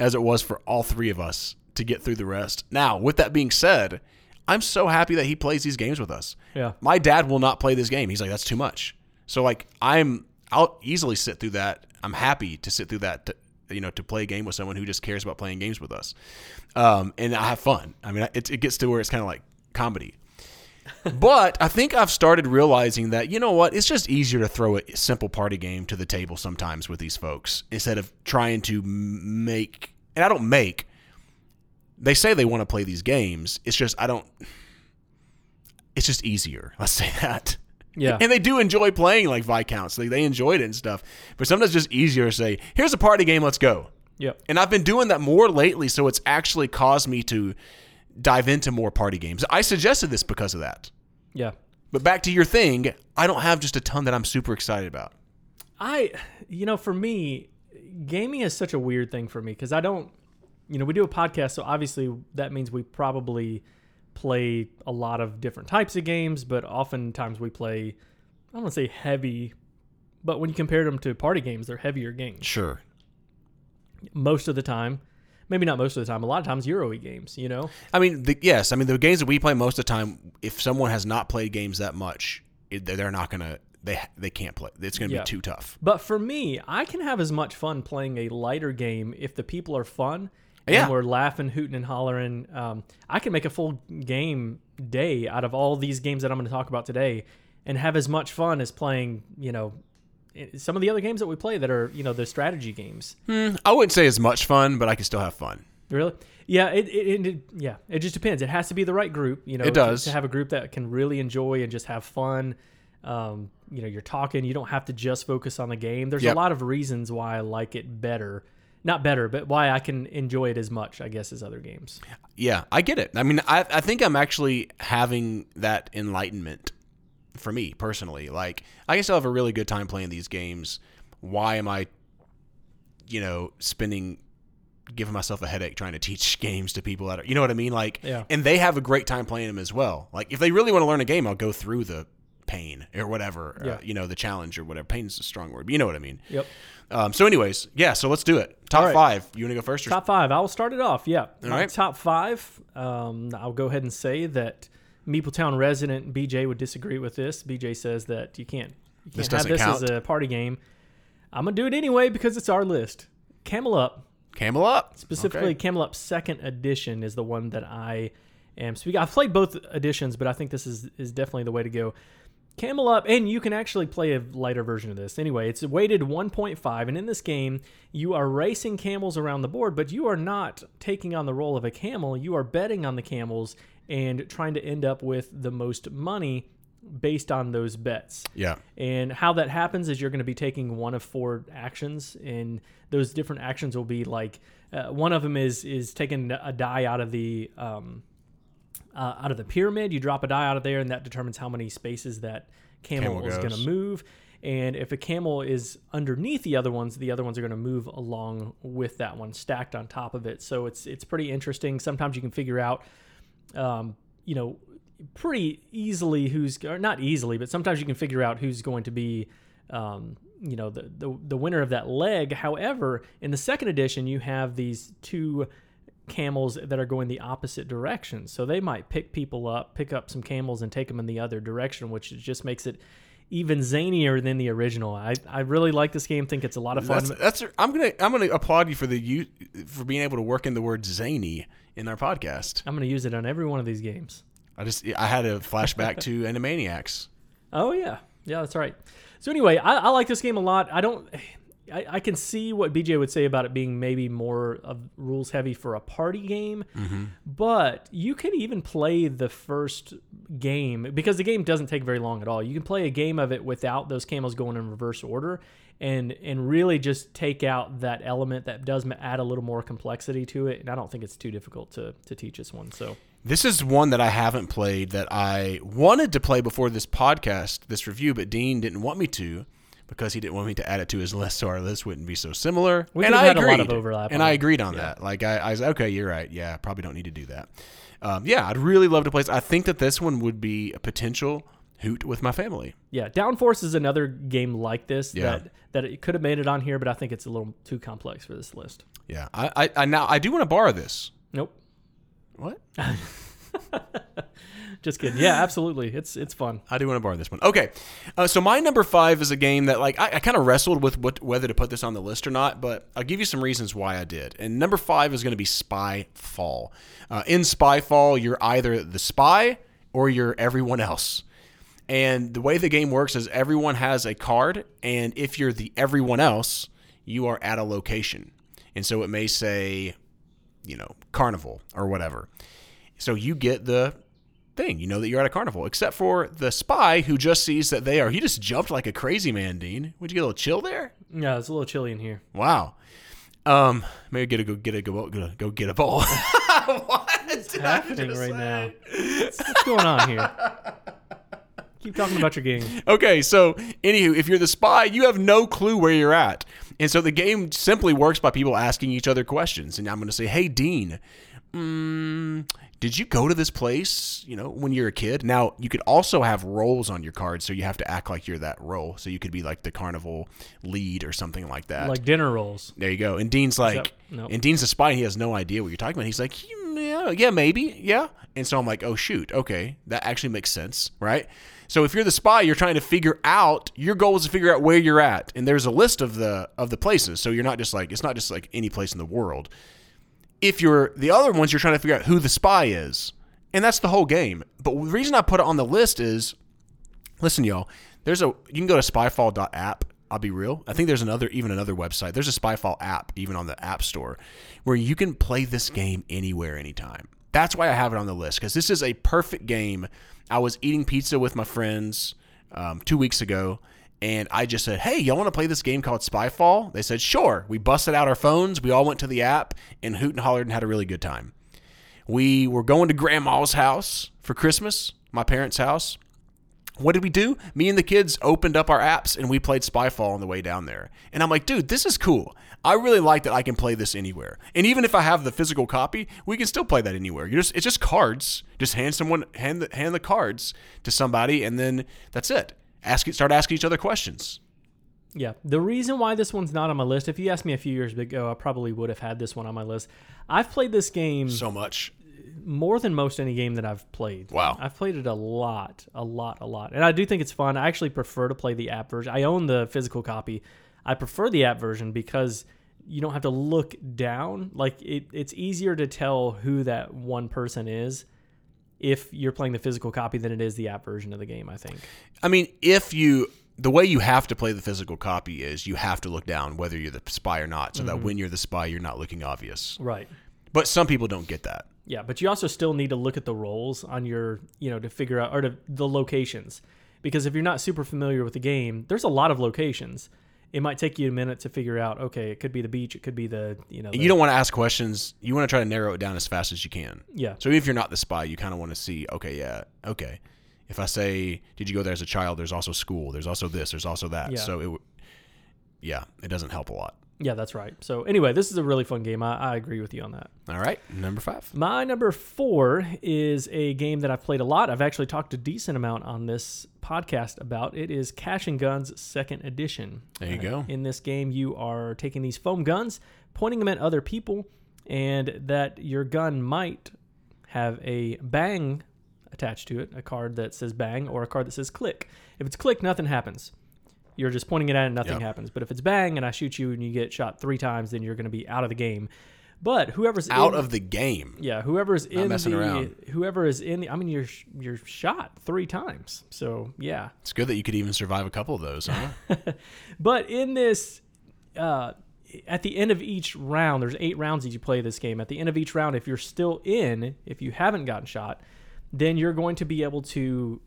as it was for all three of us to get through the rest. Now, with that being said, I'm so happy that he plays these games with us. Yeah. My dad will not play this game. He's like, that's too much. So, like, I'm, I'll easily sit through that. I'm happy to sit through that, to, you know, to play a game with someone who just cares about playing games with us. Um, and I have fun. I mean, it, it gets to where it's kind of like comedy. But I think I've started realizing that, you know what, it's just easier to throw a simple party game to the table sometimes with these folks instead of trying to make, and I don't make, they say they want to play these games. It's just, I don't, it's just easier. Let's say that. Yeah. And they do enjoy playing like Viscounts. They, they enjoyed it and stuff. But sometimes it's just easier to say, here's a party game, let's go. Yep. And I've been doing that more lately, so it's actually caused me to dive into more party games. I suggested this because of that. Yeah. But back to your thing, I don't have just a ton that I'm super excited about. I, you know, for me, gaming is such a weird thing for me because I don't, you know, we do a podcast, so obviously that means we probably play a lot of different types of games, but oftentimes we play, I don't want to say heavy, but when you compare them to party games, they're heavier games. Sure. Most of the time. Maybe not most of the time. A lot of times, Euro-y games, you know? I mean, the, yes. I mean, the games that we play most of the time, if someone has not played games that much, it, they're not going to, they they can't play. It's going to yeah. be too tough. But for me, I can have as much fun playing a lighter game if the people are fun. Yeah. And we're laughing, hooting, and hollering. Um, I can make a full game day out of all these games that I'm going to talk about today and have as much fun as playing, you know, some of the other games that we play that are, you know, the strategy games. Hmm. I wouldn't say as much fun, but I can still have fun. Really? Yeah. It, it, it yeah. It just depends. It has to be the right group, you know. It does. To have a group that can really enjoy and just have fun. Um, you know, you're talking. You don't have to just focus on the game. There's yep. a lot of reasons why I like it better. Not better, but why I can enjoy it as much, I guess, as other games. Yeah, I get it. I mean, I I think I'm actually having that enlightenment for me personally. Like, I can still have a really good time playing these games. Why am I, you know, spending, giving myself a headache trying to teach games to people that are, you know what I mean? Like, yeah. And they have a great time playing them as well. Like, if they really want to learn a game, I'll go through the pain or whatever, yeah. uh, you know, the challenge or whatever. Pain is a strong word, but you know what I mean. Yep. Um, so anyways, yeah, so let's do it. Top right. five. You want to go first? Or top five. I will start it off, yeah. All My right. Top five, um, I'll go ahead and say that Meeple Town resident B J would disagree with this. B J says that you can't, you can't this have this count. As a party game. I'm going to do it anyway because it's our list. Camel Up. Camel Up. Specifically, okay. Camel Up second edition is the one that I am speaking. I've played both editions, but I think this is, is definitely the way to go. Camel Up, and you can actually play a lighter version of this. Anyway, it's weighted one point five, and in this game, you are racing camels around the board, but you are not taking on the role of a camel. You are betting on the camels and trying to end up with the most money based on those bets. Yeah. And how that happens is you're going to be taking one of four actions, and those different actions will be like, uh, one of them is is taking a die out of the... Um, Uh, out of the pyramid. You drop a die out of there, and that determines how many spaces that camel, camel is going to move. And if a camel is underneath the other ones, the other ones are going to move along with that one, stacked on top of it. So it's it's pretty interesting. Sometimes you can figure out, um, you know, pretty easily who's, or not easily, but sometimes you can figure out who's going to be, um, you know, the, the the winner of that leg. However, in the second edition, you have these two camels that are going the opposite direction, so they might pick people up pick up some camels and take them in the other direction, which just makes it even zanier than the original. I, I really like this game. Think it's a lot of fun. That's, that's I'm gonna I'm gonna applaud you for the you for being able to work in the word zany in our podcast. I'm gonna use it on every one of these games. I just I had a flashback to Animaniacs. Oh yeah, yeah, that's right. So anyway, I, I like this game a lot. I don't. I, I can see what B J would say about it being maybe more of rules heavy for a party game, mm-hmm. but you can even play the first game because the game doesn't take very long at all. You can play a game of it without those camels going in reverse order and, and really just take out that element that does add a little more complexity to it. And I don't think it's too difficult to, to teach this one. So this is one that I haven't played that I wanted to play before this podcast, this review, but Dean didn't want me to. because he didn't want me to add it to his list, so our list wouldn't be so similar. We and I had agreed. a lot of overlap. And I agreed on yeah. that. Like I, I was okay, you're right. Yeah, probably don't need to do that. Um, yeah, I'd really love to play. I think that this one would be a potential hoot with my family. Yeah, Downforce is another game like this yeah. that that it could have made it on here, but I think it's a little too complex for this list. Yeah, I, I, I now I do want to borrow this. Nope. What? Just kidding. Yeah, absolutely. It's it's fun. I do want to borrow this one. Okay, uh, so my number five is a game that like I, I kind of wrestled with what, whether to put this on the list or not, but I'll give you some reasons why I did. And number five is going to be Spy Fall. Uh, in Spy Fall, you're either the spy or you're everyone else. And the way the game works is everyone has a card, and if you're the everyone else, you are at a location. And so it may say, you know, carnival or whatever. So you get the thing. You know that you're at a carnival, except for the spy who just sees that they are. He just jumped like a crazy man, Dean. Would you get a little chill there? Yeah, it's a little chilly in here. Wow. Um, maybe get a go get a go go, go get a bowl. What's happening right say? now? What's, what's going on here? Keep talking about your game. Okay, so anywho, if you're the spy, you have no clue where you're at. And so the game simply works by people asking each other questions. And I'm going to say, hey, Dean, mm, did you go to this place, you know, when you're a kid? Now, you could also have roles on your card, so you have to act like you're that role. So you could be like the carnival lead or something like that. Like dinner rolls. There you go. And Dean's like, that, nope. and Dean's the spy, and he has no idea what you're talking about. He's like, yeah, yeah, maybe, yeah. And so I'm like, oh, shoot, okay, that actually makes sense, right? So if you're the spy, you're trying to figure out, your goal is to figure out where you're at. And there's a list of the of the places. So you're not just like, it's not just like any place in the world. If you're the other ones, you're trying to figure out who the spy is. And that's the whole game. But the reason I put it on the list is, listen, y'all, there's a, you can go to spyfall dot app. I'll be real. I think there's another, even another website. There's a Spyfall app, even on the App Store, where you can play this game anywhere, anytime. That's why I have it on the list, because this is a perfect game. I was eating pizza with my friends um, two weeks ago, and I just said, hey, y'all want to play this game called Spyfall? They said, sure. We busted out our phones. We all went to the app and hoot and hollered and had a really good time. We were going to grandma's house for Christmas, my parents' house. What did we do? Me and the kids opened up our apps, and we played Spyfall on the way down there. And I'm like, dude, this is cool. I really like that I can play this anywhere. And even if I have the physical copy, we can still play that anywhere. You're just, it's just cards. Just hand someone, hand the, hand the cards to somebody, and then that's it. Ask, start asking each other questions. Yeah. The reason why this one's not on my list, if you asked me a few years ago, I probably would have had this one on my list. I've played this game so much. More than most any game that I've played. Wow. I've played it a lot, a lot, a lot. And I do think it's fun. I actually prefer to play the app version. I own the physical copy. I prefer the app version because you don't have to look down. Like, it, it's easier to tell who that one person is if you're playing the physical copy than it is the app version of the game, I think. I mean, if you... The way you have to play the physical copy is you have to look down whether you're the spy or not, so mm-hmm. that when you're the spy, you're not looking obvious. Right. But some people don't get that. Yeah, but you also still need to look at the roles on your, you know, to figure out, or to, the locations. Because if you're not super familiar with the game, there's a lot of locations. It might take you a minute to figure out, okay, it could be the beach, it could be the, you know. The, you don't want to ask questions. You want to try to narrow it down as fast as you can. Yeah. So even if you're not the spy, you kind of want to see, okay, yeah, okay. If I say, did you go there as a child, there's also school, there's also this, there's also that. Yeah. So, it, yeah, it doesn't help a lot. Yeah, that's right. So anyway, this is a really fun game. I, I agree with you on that. All right. Number five. My number four is a game that I've played a lot. I've actually talked a decent amount on this podcast about. It is Cash and Guns Second Edition. There you uh, go. In this game, you are taking these foam guns, pointing them at other people, and that your gun might have a bang attached to it, a card that says bang or a card that says click. If it's click, nothing happens. You're just pointing it at and nothing yep. happens. But if it's bang and I shoot you and you get shot three times, then you're going to be out of the game. But whoever's out in, of the game, yeah, whoever's Not in messing the, around. whoever is in the, I mean, you're you're shot three times. So yeah, it's good that you could even survive a couple of those, huh? But in this, uh, at the end of each round, there's eight rounds that you play this game. At the end of each round, if you're still in, if you haven't gotten shot, then you're going to be able to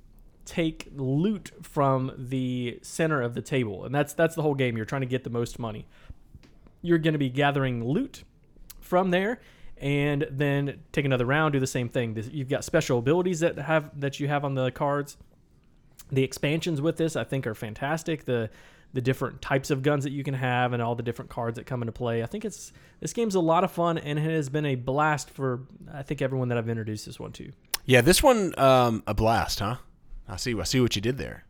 take loot from the center of the table. And that's that's the whole game. You're trying to get the most money. You're going to be gathering loot from there and then take another round, do the same thing. You've got special abilities that have that you have on the cards. The expansions with this, I think, are fantastic. The the different types of guns that you can have and all the different cards that come into play. I think it's this game's a lot of fun, and it has been a blast for, I think, everyone that I've introduced this one to. Yeah, this one, um, a blast, huh? I see, I see what you did there.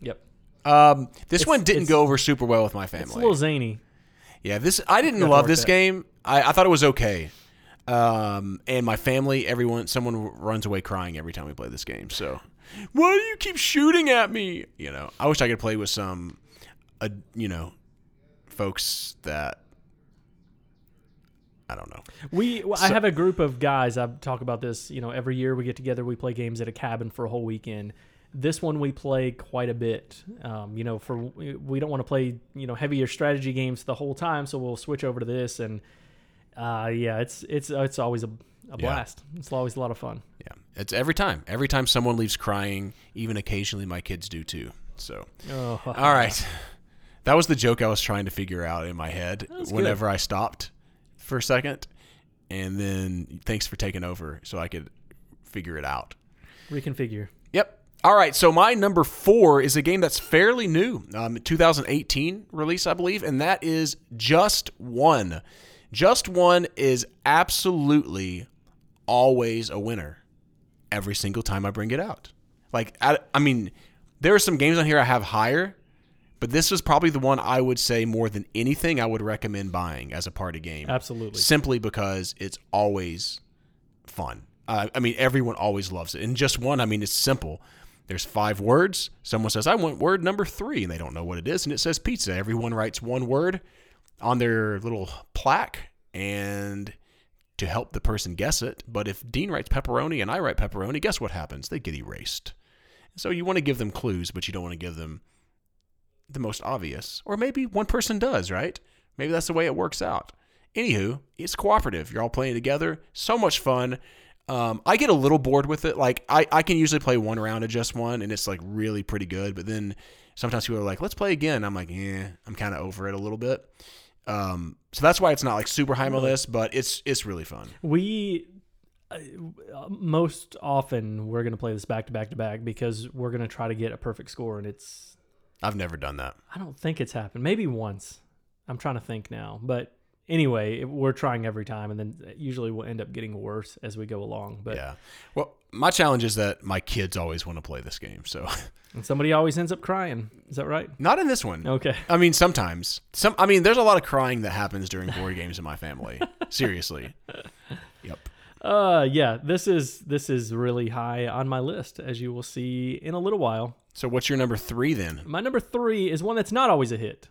Yep. Um, this it's, one didn't go over super well with my family. It's a little zany. Yeah, this I didn't love this that. game. I, I thought it was okay. Um, and my family, everyone, someone runs away crying every time we play this game. So, why do you keep shooting at me? You know, I wish I could play with some, uh, you know, folks that, I don't know. We well, so, I have a group of guys. I talk about this, you know, every year we get together, we play games at a cabin for a whole weekend. This one we play quite a bit, um, you know, for we don't want to play, you know, heavier strategy games the whole time. So we'll switch over to this, and uh, yeah, it's it's it's always a, a blast. Yeah. It's always a lot of fun. Yeah, it's every time. Every time someone leaves crying, even occasionally my kids do too. So, oh, all right, that was the joke I was trying to figure out in my head whenever good. I stopped for a second, and then thanks for taking over so I could figure it out. Reconfigure. Yep. All right, so my number four is a game that's fairly new, um, twenty eighteen release, I believe, and that is Just One. Just One is absolutely always a winner every single time I bring it out. Like, I, I mean, there are some games on here I have higher, but this is probably the one I would say more than anything I would recommend buying as a party game. Absolutely. Simply because it's always fun. Uh, I mean, everyone always loves it. And Just One, I mean, it's simple. There's five words. Someone says, I want word number three, and they don't know what it is, and it says pizza. Everyone writes one word on their little plaque and to help the person guess it. But if Dean writes pepperoni and I write pepperoni, guess what happens? They get erased. So you want to give them clues, but you don't want to give them the most obvious. Or maybe one person does, right? Maybe that's the way it works out. Anywho, it's cooperative. You're all playing together. So much fun. Um, I get a little bored with it. Like I, I can usually play one round of Just One and it's like really pretty good. But then sometimes people are like, let's play again. I'm like, eh, I'm kind of over it a little bit. Um, so that's why it's not like super high on my list, but it's, it's really fun. We uh, most often we're going to play this back to back to back because we're going to try to get a perfect score. And it's, I've never done that. I don't think it's happened. Maybe once. I'm trying to think now, but anyway, we're trying every time, and then usually we'll end up getting worse as we go along. But yeah, well, my challenge is that my kids always want to play this game, so and somebody always ends up crying. Is that right? Not in this one. Okay. I mean, sometimes some. I mean, there's a lot of crying that happens during board games in my family. Seriously. Yep. Uh, yeah. This is this is really high on my list, as you will see in a little while. So, what's your number three then? My number three is one that's not always a hit.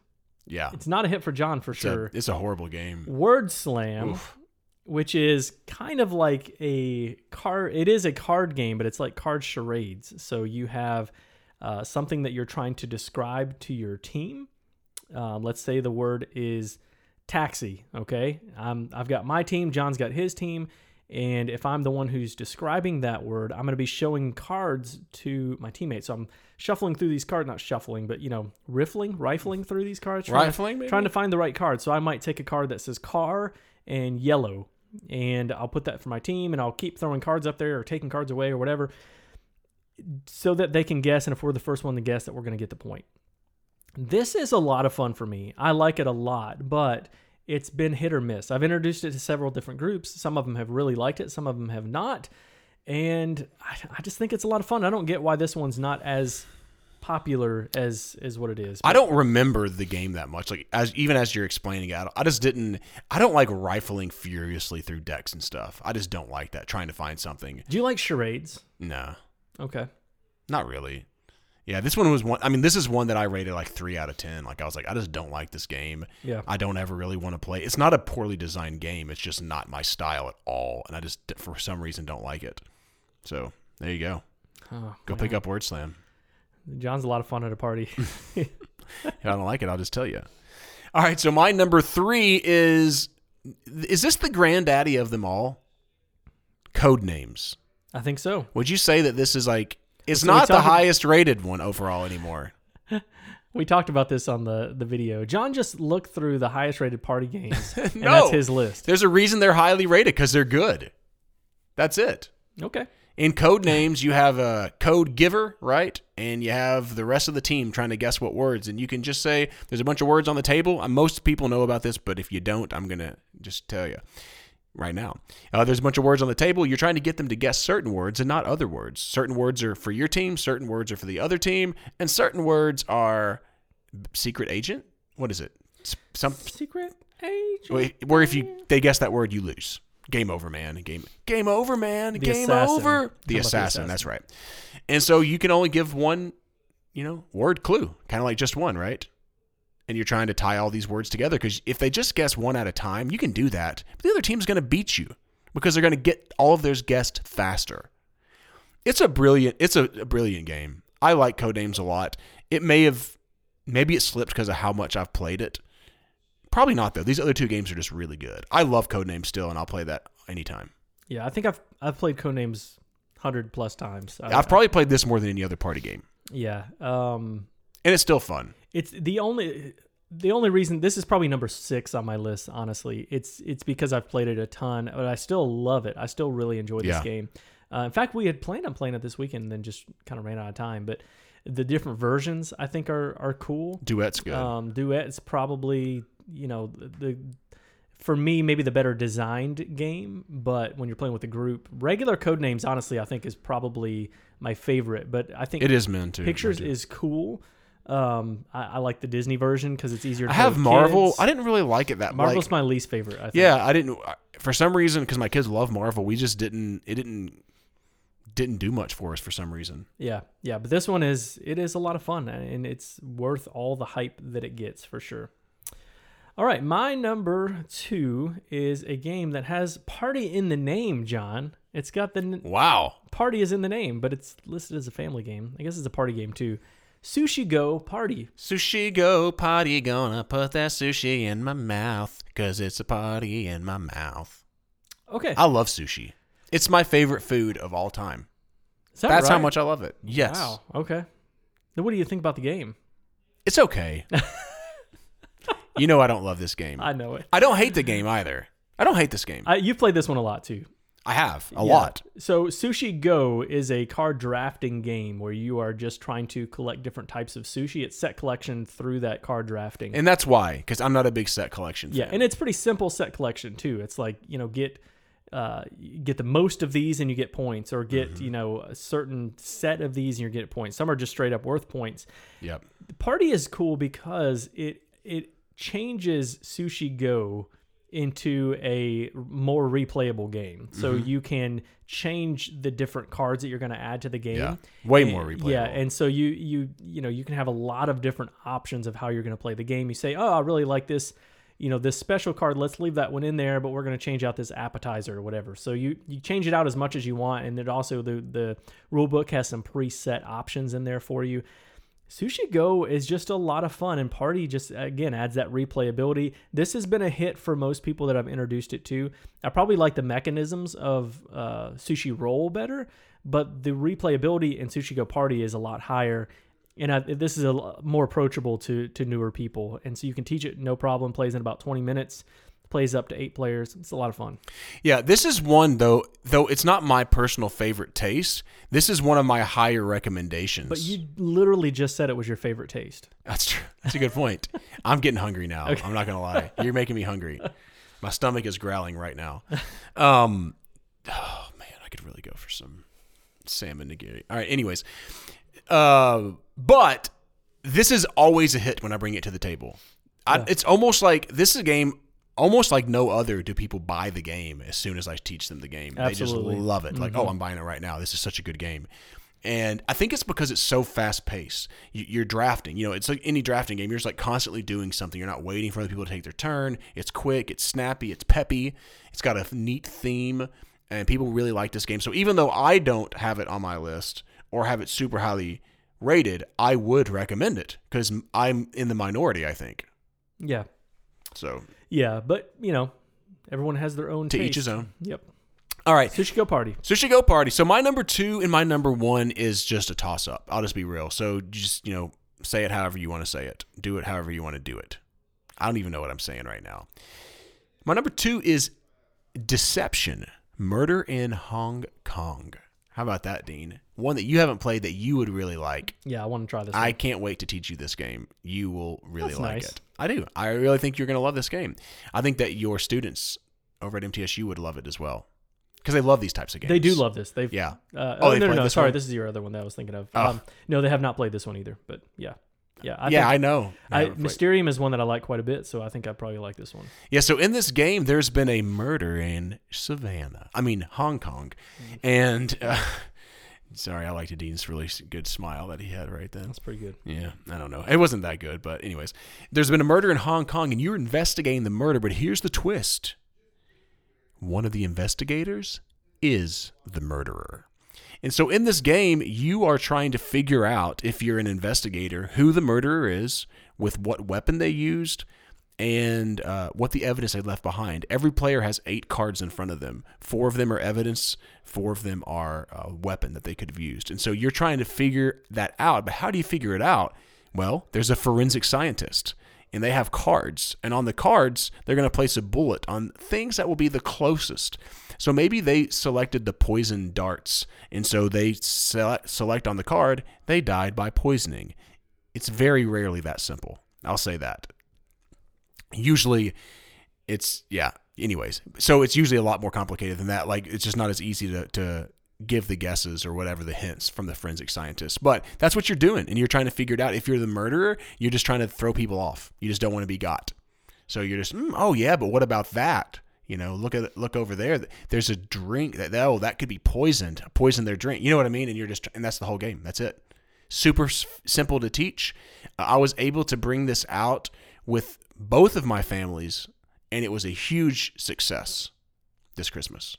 Yeah. It's not a hit for John for it's sure. A, it's a horrible game. Word Slam, Oof. which is kind of like a card. It is a card game, but it's like card charades. So you have uh, something that you're trying to describe to your team. Um, let's say the word is taxi. Okay. I'm, I've got my team. John's got his team. And if I'm the one who's describing that word, I'm going to be showing cards to my teammates. So I'm shuffling through these cards, not shuffling, but, you know, riffling, rifling through these cards. Trying rifling, to, maybe? Trying to find the right card. So I might take a card that says car and yellow, and I'll put that for my team, and I'll keep throwing cards up there or taking cards away or whatever so that they can guess, and if we're the first one to guess, that we're going to get the point. This is a lot of fun for me. I like it a lot, but it's been hit or miss. I've introduced it to several different groups. Some of them have really liked it. Some of them have not. And I, I just think it's a lot of fun. I don't get why this one's not as popular as is what it is. But I don't remember the game that much. Like as even as you're explaining it, I, I just didn't. I don't like rifling furiously through decks and stuff. I just don't like that, trying to find something. Do you like charades? No. Okay. Not really. Yeah, this one was one. I mean, this is one that I rated like three out of ten. Like I was like, I just don't like this game. Yeah. I don't ever really want to play. It's not a poorly designed game. It's just not my style at all, and I just for some reason don't like it. So there you go. Oh, go man. Pick up Word Slam. John's a lot of fun at a party. If I don't like it, I'll just tell you. All right, so my number three is is this the granddaddy of them all? Codenames. I think so. Would you say that this is like? It's so not the highest about, rated one overall anymore. We talked about this on the, the video. John just looked through the highest rated party games, no, and that's his list. There's a reason they're highly rated, because they're good. That's it. Okay. In code names, you have a code giver, right? And you have the rest of the team trying to guess what words. And you can just say, there's a bunch of words on the table. Most people know about this, but if you don't, I'm going to just tell you right now. Uh, there's a bunch of words on the table. You're trying to get them to guess certain words and not other words. Certain words are for your team. Certain words are for the other team. And certain words are secret agent. What is it? Some secret agent. Where if you they guess that word, you lose. Game over, man. Game game over, man. The game assassin. over. The assassin, the assassin. That's right. And so you can only give one, you know, word clue. Kind of like just one, right? And you're trying to tie all these words together because if they just guess one at a time, you can do that. But the other team's going to beat you because they're going to get all of theirs guessed faster. It's a brilliant. It's a, a brilliant game. I like Codenames a lot. It may have, maybe it slipped because of how much I've played it. Probably not, though. These other two games are just really good. I love Codenames still, and I'll play that anytime. Yeah, I think I've I've played Codenames one hundred plus times. I, I've probably played this more than any other party game. Yeah. Um, and it's still fun. It's the only the only reason, this is probably number six on my list, honestly. It's it's because I've played it a ton, but I still love it. I still really enjoy this yeah. game. Uh, in fact, we had planned on playing it this weekend and then just kind of ran out of time, but the different versions, I think, are, are cool. Duet's good. Um, Duet's probably... You know, the for me, maybe the better designed game, but when you're playing with a group, regular Codenames, honestly, I think is probably my favorite. But I think it is meant to. Pictures is cool. Um, I, I like the Disney version because it's easier to I play have with Marvel. Kids. I didn't really like it that much. Marvel's like, my least favorite, I think. Yeah, I didn't. For some reason, because my kids love Marvel, we just didn't. It didn't. didn't do much for us for some reason. Yeah. Yeah. But this one is, it is a lot of fun and it's worth all the hype that it gets for sure. All right, my number two is a game that has party in the name, John. It's got the... N- wow. Party is in the name, but it's listed as a family game. I guess it's a party game, too. Sushi Go Party. Sushi Go Party, gonna put that sushi in my mouth, because it's a party in my mouth. Okay. I love sushi. It's my favorite food of all time. Is that That's right? how much I love it. Yes. Wow, okay. Then what do you think about the game? It's okay. You know I don't love this game. I know it. I don't hate the game either. I don't hate this game. I, you've played this one a lot, too. I have, a yeah. lot. So Sushi Go is a card drafting game where you are just trying to collect different types of sushi. It's set collection through that card drafting. And that's why, because I'm not a big set collection fan. Yeah, and it's pretty simple set collection, too. It's like, you know, get... Uh, you get the most of these and you get points, or get mm-hmm. you know a certain set of these and you get points. Some are just straight up worth points. Yep. The party is cool because it it changes Sushi Go into a more replayable game. So mm-hmm. you can change the different cards that you're going to add to the game. Yeah. Way and, more replayable. Yeah, and so you you you know you can have a lot of different options of how you're going to play the game. You say, oh, I really like this. You know, this special card, let's leave that one in there, but we're going to change out this appetizer or whatever. So you, you change it out as much as you want, and it also, the, the rule book has some preset options in there for you. Sushi Go is just a lot of fun, and Party just, again, adds that replayability. This has been a hit for most people that I've introduced it to. I probably like the mechanisms of uh, Sushi Roll better, but the replayability in Sushi Go Party is a lot higher. And I, this is a more approachable to to newer people. And so you can teach it no problem, plays in about twenty minutes, plays up to eight players. It's a lot of fun. Yeah, this is one, though, though it's not my personal favorite taste. This is one of my higher recommendations. But you literally just said it was your favorite taste. That's true. That's a good point. I'm getting hungry now. Okay. I'm not going to lie. You're making me hungry. My stomach is growling right now. Um, oh, man, I could really go for some salmon nigiri. All right, anyways. Uh, but this is always a hit when I bring it to the table. I, yeah. It's almost like this is a game, almost like no other do people buy the game as soon as I teach them the game. Absolutely. They just love it. Mm-hmm. Like, oh, I'm buying it right now. This is such a good game. And I think it's because it's so fast paced. You're drafting, you know, it's like any drafting game. You're just like constantly doing something. You're not waiting for other people to take their turn. It's quick. It's snappy. It's peppy. It's got a neat theme and people really like this game. So even though I don't have it on my list, or have it super highly rated, I would recommend it because I'm in the minority, I think. Yeah. So. Yeah, but, you know, everyone has their own to taste. Each his own. Yep. All right. Sushi Go Party. Sushi Go Party. So my number two and my number one is just a toss-up. I'll just be real. So just, you know, say it however you want to say it. Do it however you want to do it. I don't even know what I'm saying right now. My number two is Deception, Murder in Hong Kong. How about that, Dean? One that you haven't played that you would really like. Yeah, I want to try this. I one. can't wait to teach you this game. You will really That's like nice. it. I do. I really think you're going to love this game. I think that your students over at M T S U would love it as well. Because they love these types of games. They do love this. They've yeah. Uh, oh, oh no, no, no. Sorry, one? this is your other one that I was thinking of. Oh. Um, no, they have not played this one either. But yeah, yeah, I yeah. I know. I, I Mysterium is one that I like quite a bit, so I think I probably like this one. Yeah. So in this game, there's been a murder in Savannah. I mean Hong Kong, mm-hmm. and uh, sorry, I liked Dean's really good smile that he had right then. That's pretty good. Yeah, I don't know. It wasn't that good, but anyways, there's been a murder in Hong Kong, and you're investigating the murder. But here's the twist. One of the investigators is the murderer. And so in this game, you are trying to figure out, if you're an investigator, who the murderer is, with what weapon they used, and uh, what the evidence they left behind. Every player has eight cards in front of them. Four of them are evidence. Four of them are a weapon that they could have used. And so you're trying to figure that out. But how do you figure it out? Well, there's a forensic scientist. And they have cards. And on the cards, they're going to place a bullet on things that will be the closest. So maybe they selected the poison darts. And so they select on the card, they died by poisoning. It's very rarely that simple. I'll say that. Usually, it's, yeah, anyways. So it's usually a lot more complicated than that. Like, it's just not as easy to... to give the guesses or whatever the hints from the forensic scientist. But that's what you're doing, and you're trying to figure it out. If you're the murderer, you're just trying to throw people off. You just don't want to be got. So you're just, mm, oh yeah, but what about that? You know, look at look over there. There's a drink that oh that could be poisoned. Poison their drink. You know what I mean? And you're just, and that's the whole game. That's it. Super s- simple to teach. Uh, I was able to bring this out with both of my families, and it was a huge success this Christmas.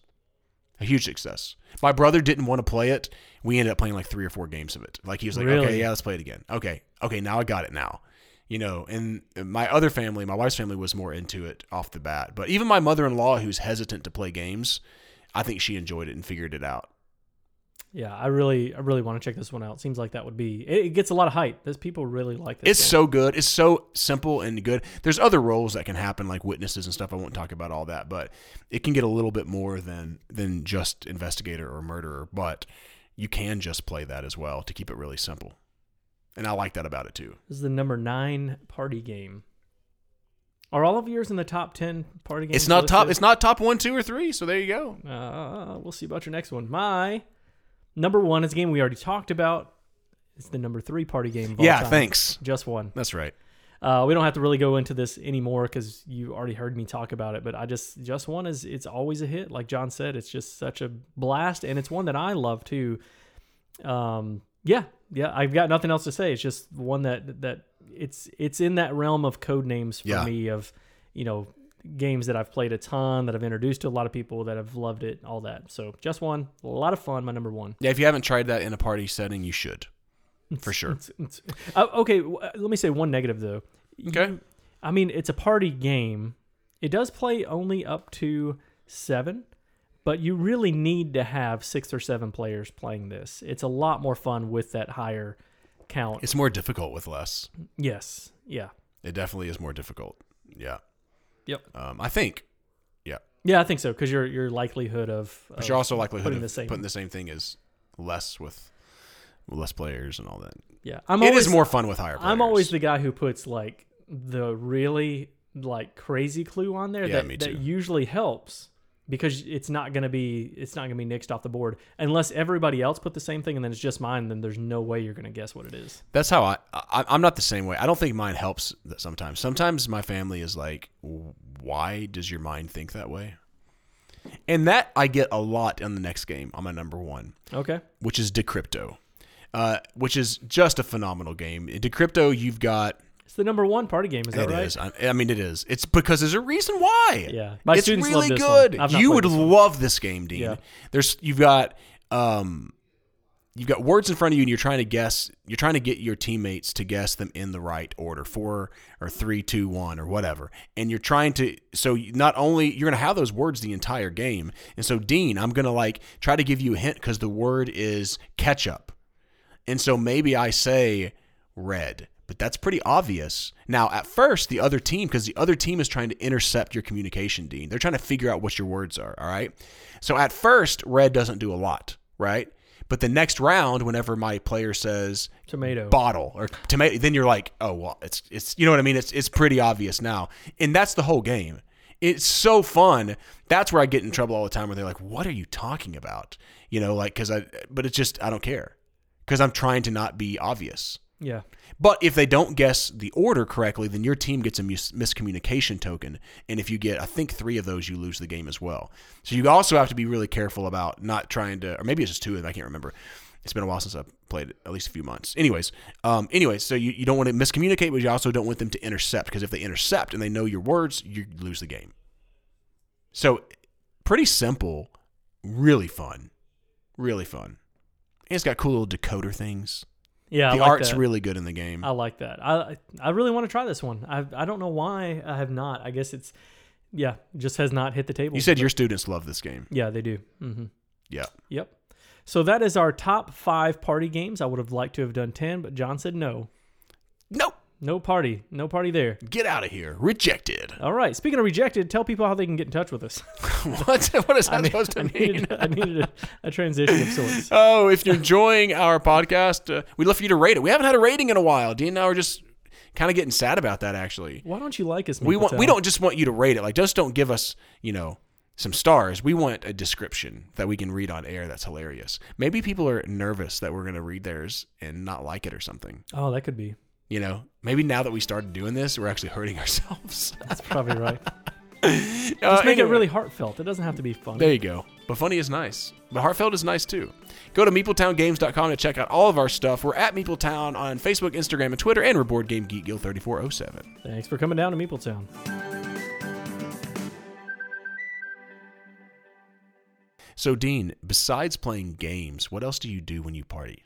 A huge success. My brother didn't want to play it. We ended up playing like three or four games of it. Like he was like, really? okay, yeah, let's play it again. Okay. Okay. Now I got it now, you know, and my other family, my wife's family was more into it off the bat, but even my mother-in-law who's hesitant to play games, I think she enjoyed it and figured it out. Yeah. I really, I really want to check this one out. Seems like that would be, it, it gets a lot of hype. There's people really like this. It's game. so good. It's so simple and good. There's other roles that can happen like witnesses and stuff. I won't talk about all that, but it can get a little bit more than, than just investigator or murderer, but you can just play that as well to keep it really simple. And I like that about it too. This is the number nine party game. Are all of yours in the top ten party games? It's not listed? top. It's not top one, two or three. So there you go. Uh, we'll see about your next one. My, Number one is a game we already talked about. It's the number three party game of all Yeah, time. thanks. Just One. That's right. Uh, we don't have to really go into this anymore because you already heard me talk about it. But I just, Just One is, it's always a hit. Like John said, it's just such a blast. And it's one that I love too. Um, yeah. Yeah. I've got nothing else to say. It's just one that, that it's, it's in that realm of code names for yeah. me of, you know, games that I've played a ton, that I've introduced to a lot of people that have loved it, all that. So Just One, a lot of fun, my number one. Yeah, if you haven't tried that in a party setting, you should, for sure. It's, it's, uh, okay, w- let me say one negative, though. Okay. You, I mean, it's a party game. It does play only up to seven, but you really need to have six or seven players playing this. It's a lot more fun with that higher count. It's more difficult with less. Yes, yeah. It definitely is more difficult, yeah. Yep. Um, I think, yeah. Yeah, I think so, because your your likelihood of, of but you're also likelihood putting of the same putting the same thing is less with less players and all that. Yeah, I'm always, it is more fun with higher players. I'm always the guy who puts like the really like crazy clue on there yeah, that, me too. that usually helps because it's not gonna be it's not gonna be nixed off the board unless everybody else put the same thing and then it's just mine. Then there's no way you're gonna guess what it is. That's how I, I I'm not the same way. I don't think mine helps sometimes. Sometimes my family is like, why does your mind think that way? And that I get a lot in the next game on my number one. Okay, which is Decrypto, uh, which is just a phenomenal game. In Decrypto, you've got. It's the number one party game, is that it right? It is. I, I mean, it is. It's because there's a reason why. Yeah, my it's students really love this good. One. I've not you would this one. love this game, Dean. Yeah. There's you've got um, you've got words in front of you, and you're trying to guess. You're trying to get your teammates to guess them in the right order, four or three, two, one, or whatever. And you're trying to. So not only you're going to have those words the entire game, and so Dean, I'm going to like try to give you a hint because the word is ketchup, and so maybe I say red. But that's pretty obvious. Now, at first, the other team, because the other team is trying to intercept your communication, Dean. They're trying to figure out what your words are, all right? So at first, red doesn't do a lot, right? But the next round, whenever my player says tomato bottle or tomato, then you're like, oh, well, it's it's you know what I mean? It's it's pretty obvious now. And that's the whole game. It's so fun. That's where I get in trouble all the time, where they're like, what are you talking about? You know, like, because I, but it's just, I don't care, because I'm trying to not be obvious. Yeah. But if they don't guess the order correctly, then your team gets a mis- miscommunication token. And if you get, I think, three of those, you lose the game as well. So you also have to be really careful about not trying to, or maybe it's just two of them, I can't remember. It's been a while since I've played it, at least a few months. Anyways, um, anyways, so you, you don't want to miscommunicate, but you also don't want them to intercept, because if they intercept and they know your words, you lose the game. So pretty simple, really fun, really fun. And it's got cool little decoder things. Yeah, the I like art's that. really good in the game. I like that. I I really want to try this one. I I don't know why I have not. I guess it's, yeah, just has not hit the table. You said your students love this game. Yeah, they do. Mm-hmm. Yeah. Yep. So that is our top five party games. I would have liked to have done ten, but John said no. Nope. No party. No party there. Get out of here. Rejected. All right. Speaking of rejected, tell people how they can get in touch with us. What? What is that I mean, supposed to I mean? Needed, I needed a, a transition of sorts. Oh, if you're enjoying our podcast, uh, we'd love for you to rate it. We haven't had a rating in a while. Dean and I were just kind of getting sad about that, actually. Why don't you like us? We want. We don't just want you to rate it. Like, just don't give us, you know, some stars. We want a description that we can read on air. That's hilarious. Maybe people are nervous that we're going to read theirs and not like it or something. Oh, that could be. You know, maybe now that we started doing this, we're actually hurting ourselves. That's probably right. Just uh, make anyway. it really heartfelt. It doesn't have to be funny. There you go. But funny is nice. But heartfelt is nice, too. Go to meeple town games dot com to check out all of our stuff. We're at MeepleTown on Facebook, Instagram, and Twitter, and we're Board Game Geek Guild thirty-four oh seven. Thanks for coming down to MeepleTown. So, Dean, besides playing games, what else do you do when you party?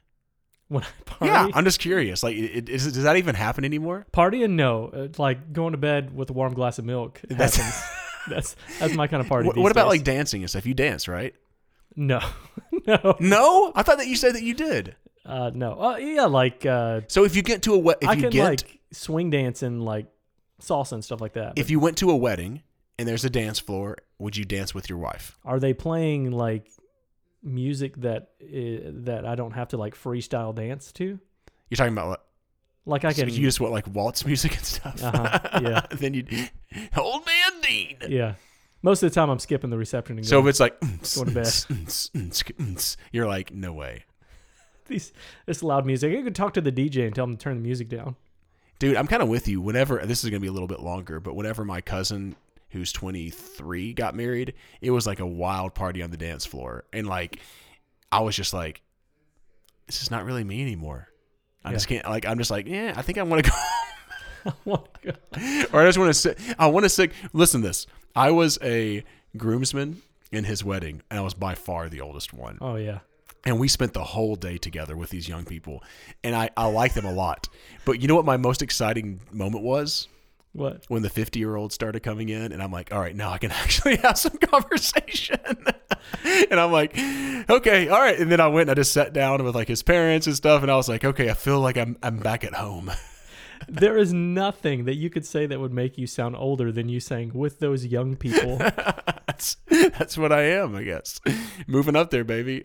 When I party? Yeah, I'm just curious. Like, it, is, does that even happen anymore? Partying, no. It's like going to bed with a warm glass of milk. That's that's that's my kind of party. What, what about days. Like dancing and stuff? You dance, right? No, no, no. I thought that you said that you did. Uh, no. Uh, yeah, like. Uh, so if you get to a we- if I you can get like swing dance and like salsa and stuff like that. If you went to a wedding and there's a dance floor, would you dance with your wife? Are they playing like music that uh, that I don't have to like freestyle dance to? You're talking about what? Like I can so you just what like waltz music and stuff. Uh-huh, yeah. Then you old man Dean. Yeah. Most of the time I'm skipping the reception and going. So if it's like going to bed, you're like no way. These this loud music. You could talk to the D J and tell him to turn the music down. Dude, I'm kind of with you. Whenever this is going to be a little bit longer, but whenever my cousin who's twenty-three got married, it was like a wild party on the dance floor. And like, I was just like, this is not really me anymore. I yeah. just can't like, I'm just like, yeah, I think I want to go. I want to go. Or I just want to sit. I want to sit. Listen to this. I was a groomsman in his wedding and I was by far the oldest one. Oh yeah. And we spent the whole day together with these young people and I, I like them a lot, but you know what my most exciting moment was? What? When the fifty-year-olds started coming in, and I'm like, all right, now I can actually have some conversation. And I'm like, okay, all right. And then I went and I just sat down with like his parents and stuff, and I was like, okay, I feel like I'm I'm back at home. There is nothing that you could say that would make you sound older than you saying with those young people. that's, that's what I am, I guess. Moving up there, baby.